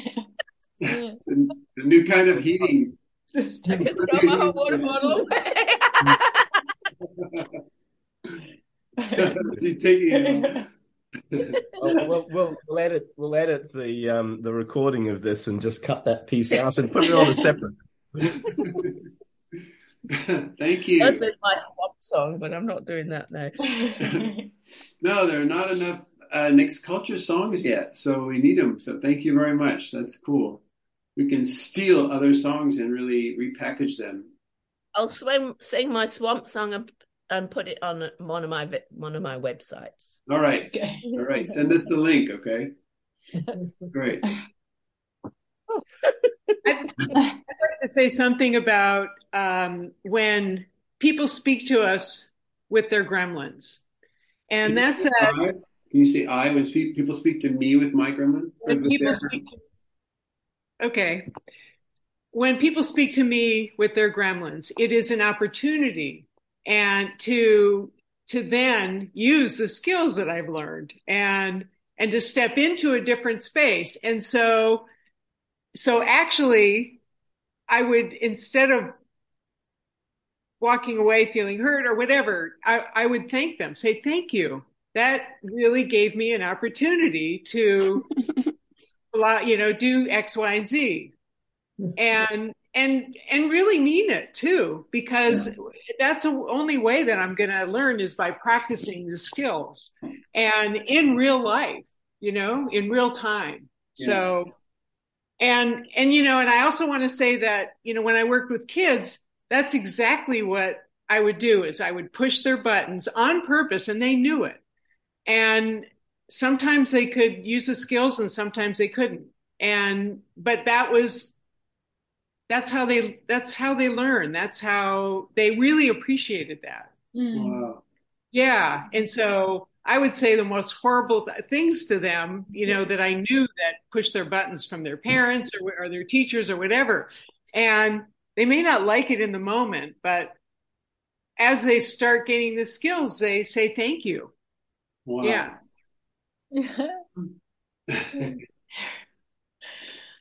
The new kind of heating. She's taking it. We'll edit the recording of this and just cut that piece out and put it on a separate. Thank you. That's been my swamp song, but I'm not doing that now. No, there are not enough next culture songs yet, so we need them. So thank you very much. That's cool. We can steal other songs and really repackage them. I'll sing my swamp song and put it on one of my websites. All right. Okay. All right. Send us the link, okay? Great. Oh. I'd like to say something about when people speak to us with their gremlins. And that's can you say I when people speak to me with my gremlin? Okay. When people speak to me with their gremlins, it is an opportunity and to then use the skills that I've learned and to step into a different space. And so actually I would, instead of walking away feeling hurt or whatever, I would thank them, say, thank you. That really gave me an opportunity to do X, Y, and Z and really mean it too, because that's the only way that I'm going to learn is by practicing the skills and in real life, in real time. Yeah. So, and I also want to say that, when I worked with kids, that's exactly what I would do is I would push their buttons on purpose and they knew it. And sometimes they could use the skills and sometimes they couldn't. But that's how they learn. That's how they really appreciated that. Wow. Yeah. And so I would say the most horrible things to them, that I knew that pushed their buttons from their parents or their teachers or whatever. And they may not like it in the moment, but as they start gaining the skills, they say, thank you. Wow. Yeah.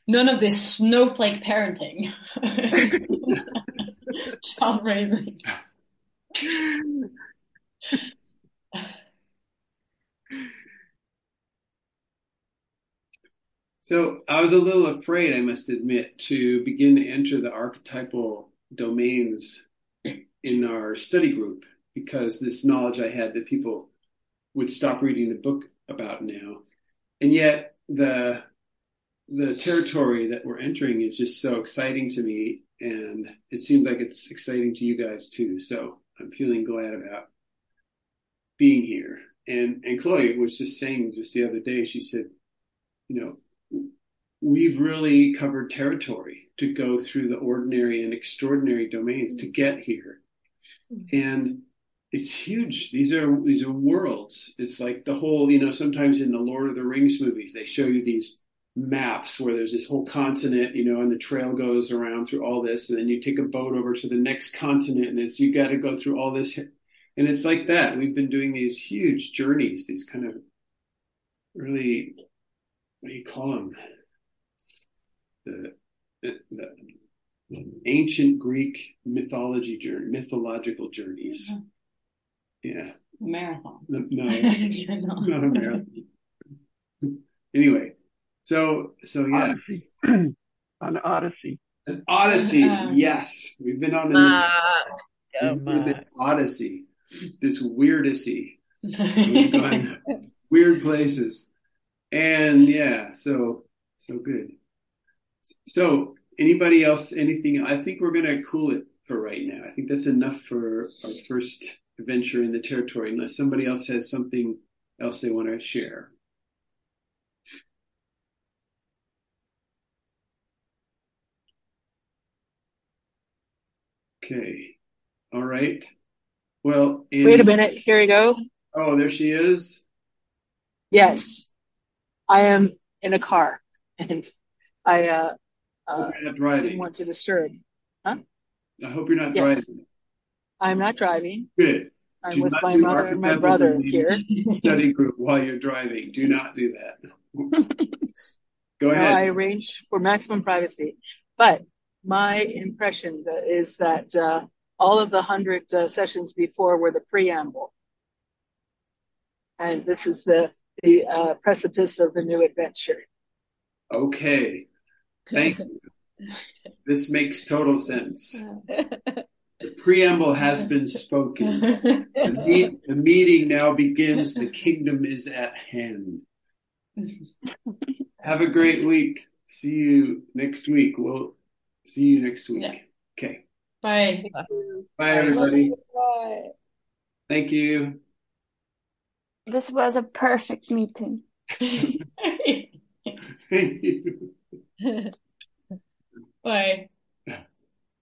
None of this snowflake parenting. Child raising. So I was a little afraid, I must admit, to begin to enter the archetypal domains in our study group, because this knowledge I had that people would stop reading the book about now. And yet the territory that we're entering is just so exciting to me, and it seems like it's exciting to you guys too. So I'm feeling glad about being here. And Chloe was just saying just the other day, she said, we've really covered territory to go through the ordinary and extraordinary domains to get here. And it's huge. These are worlds. It's like the whole, sometimes in the Lord of the Rings movies, they show you these maps where there's this whole continent, and the trail goes around through all this. And then you take a boat over to the next continent and you got to go through all this. And it's like that. We've been doing these huge journeys, these kind of really, what do you call them? The ancient Greek mythological journeys. Mm-hmm. Yeah. Marathon. No, not a marathon. Anyway, so yes. An odyssey, yes. We've been on this odyssey, this weirdacy. We've gone weird places. And yeah, so good. So anybody else, anything? I think we're going to cool it for right now. I think that's enough for our first adventure in the territory, unless somebody else has something else they want to share. Okay. All right. Well, wait a minute. Here we go. Oh, there she is. Yes. I am in a car, and I didn't want to disturb. Huh? I hope you're not driving. I'm not driving. Good. I'm with my mother and my brother here. Study group while you're driving. Do not do that. Go ahead. I arrange for maximum privacy. But my impression is that all of the 100 sessions before were the preamble. And this is the precipice of the new adventure. Okay. Thank you. This makes total sense. The preamble has been spoken. The meeting now begins. The kingdom is at hand. Have a great week. See you next week. We'll see you next week. Yeah. Okay. Bye. Bye, everybody. Bye. Thank you. This was a perfect meeting. Thank you. Bye.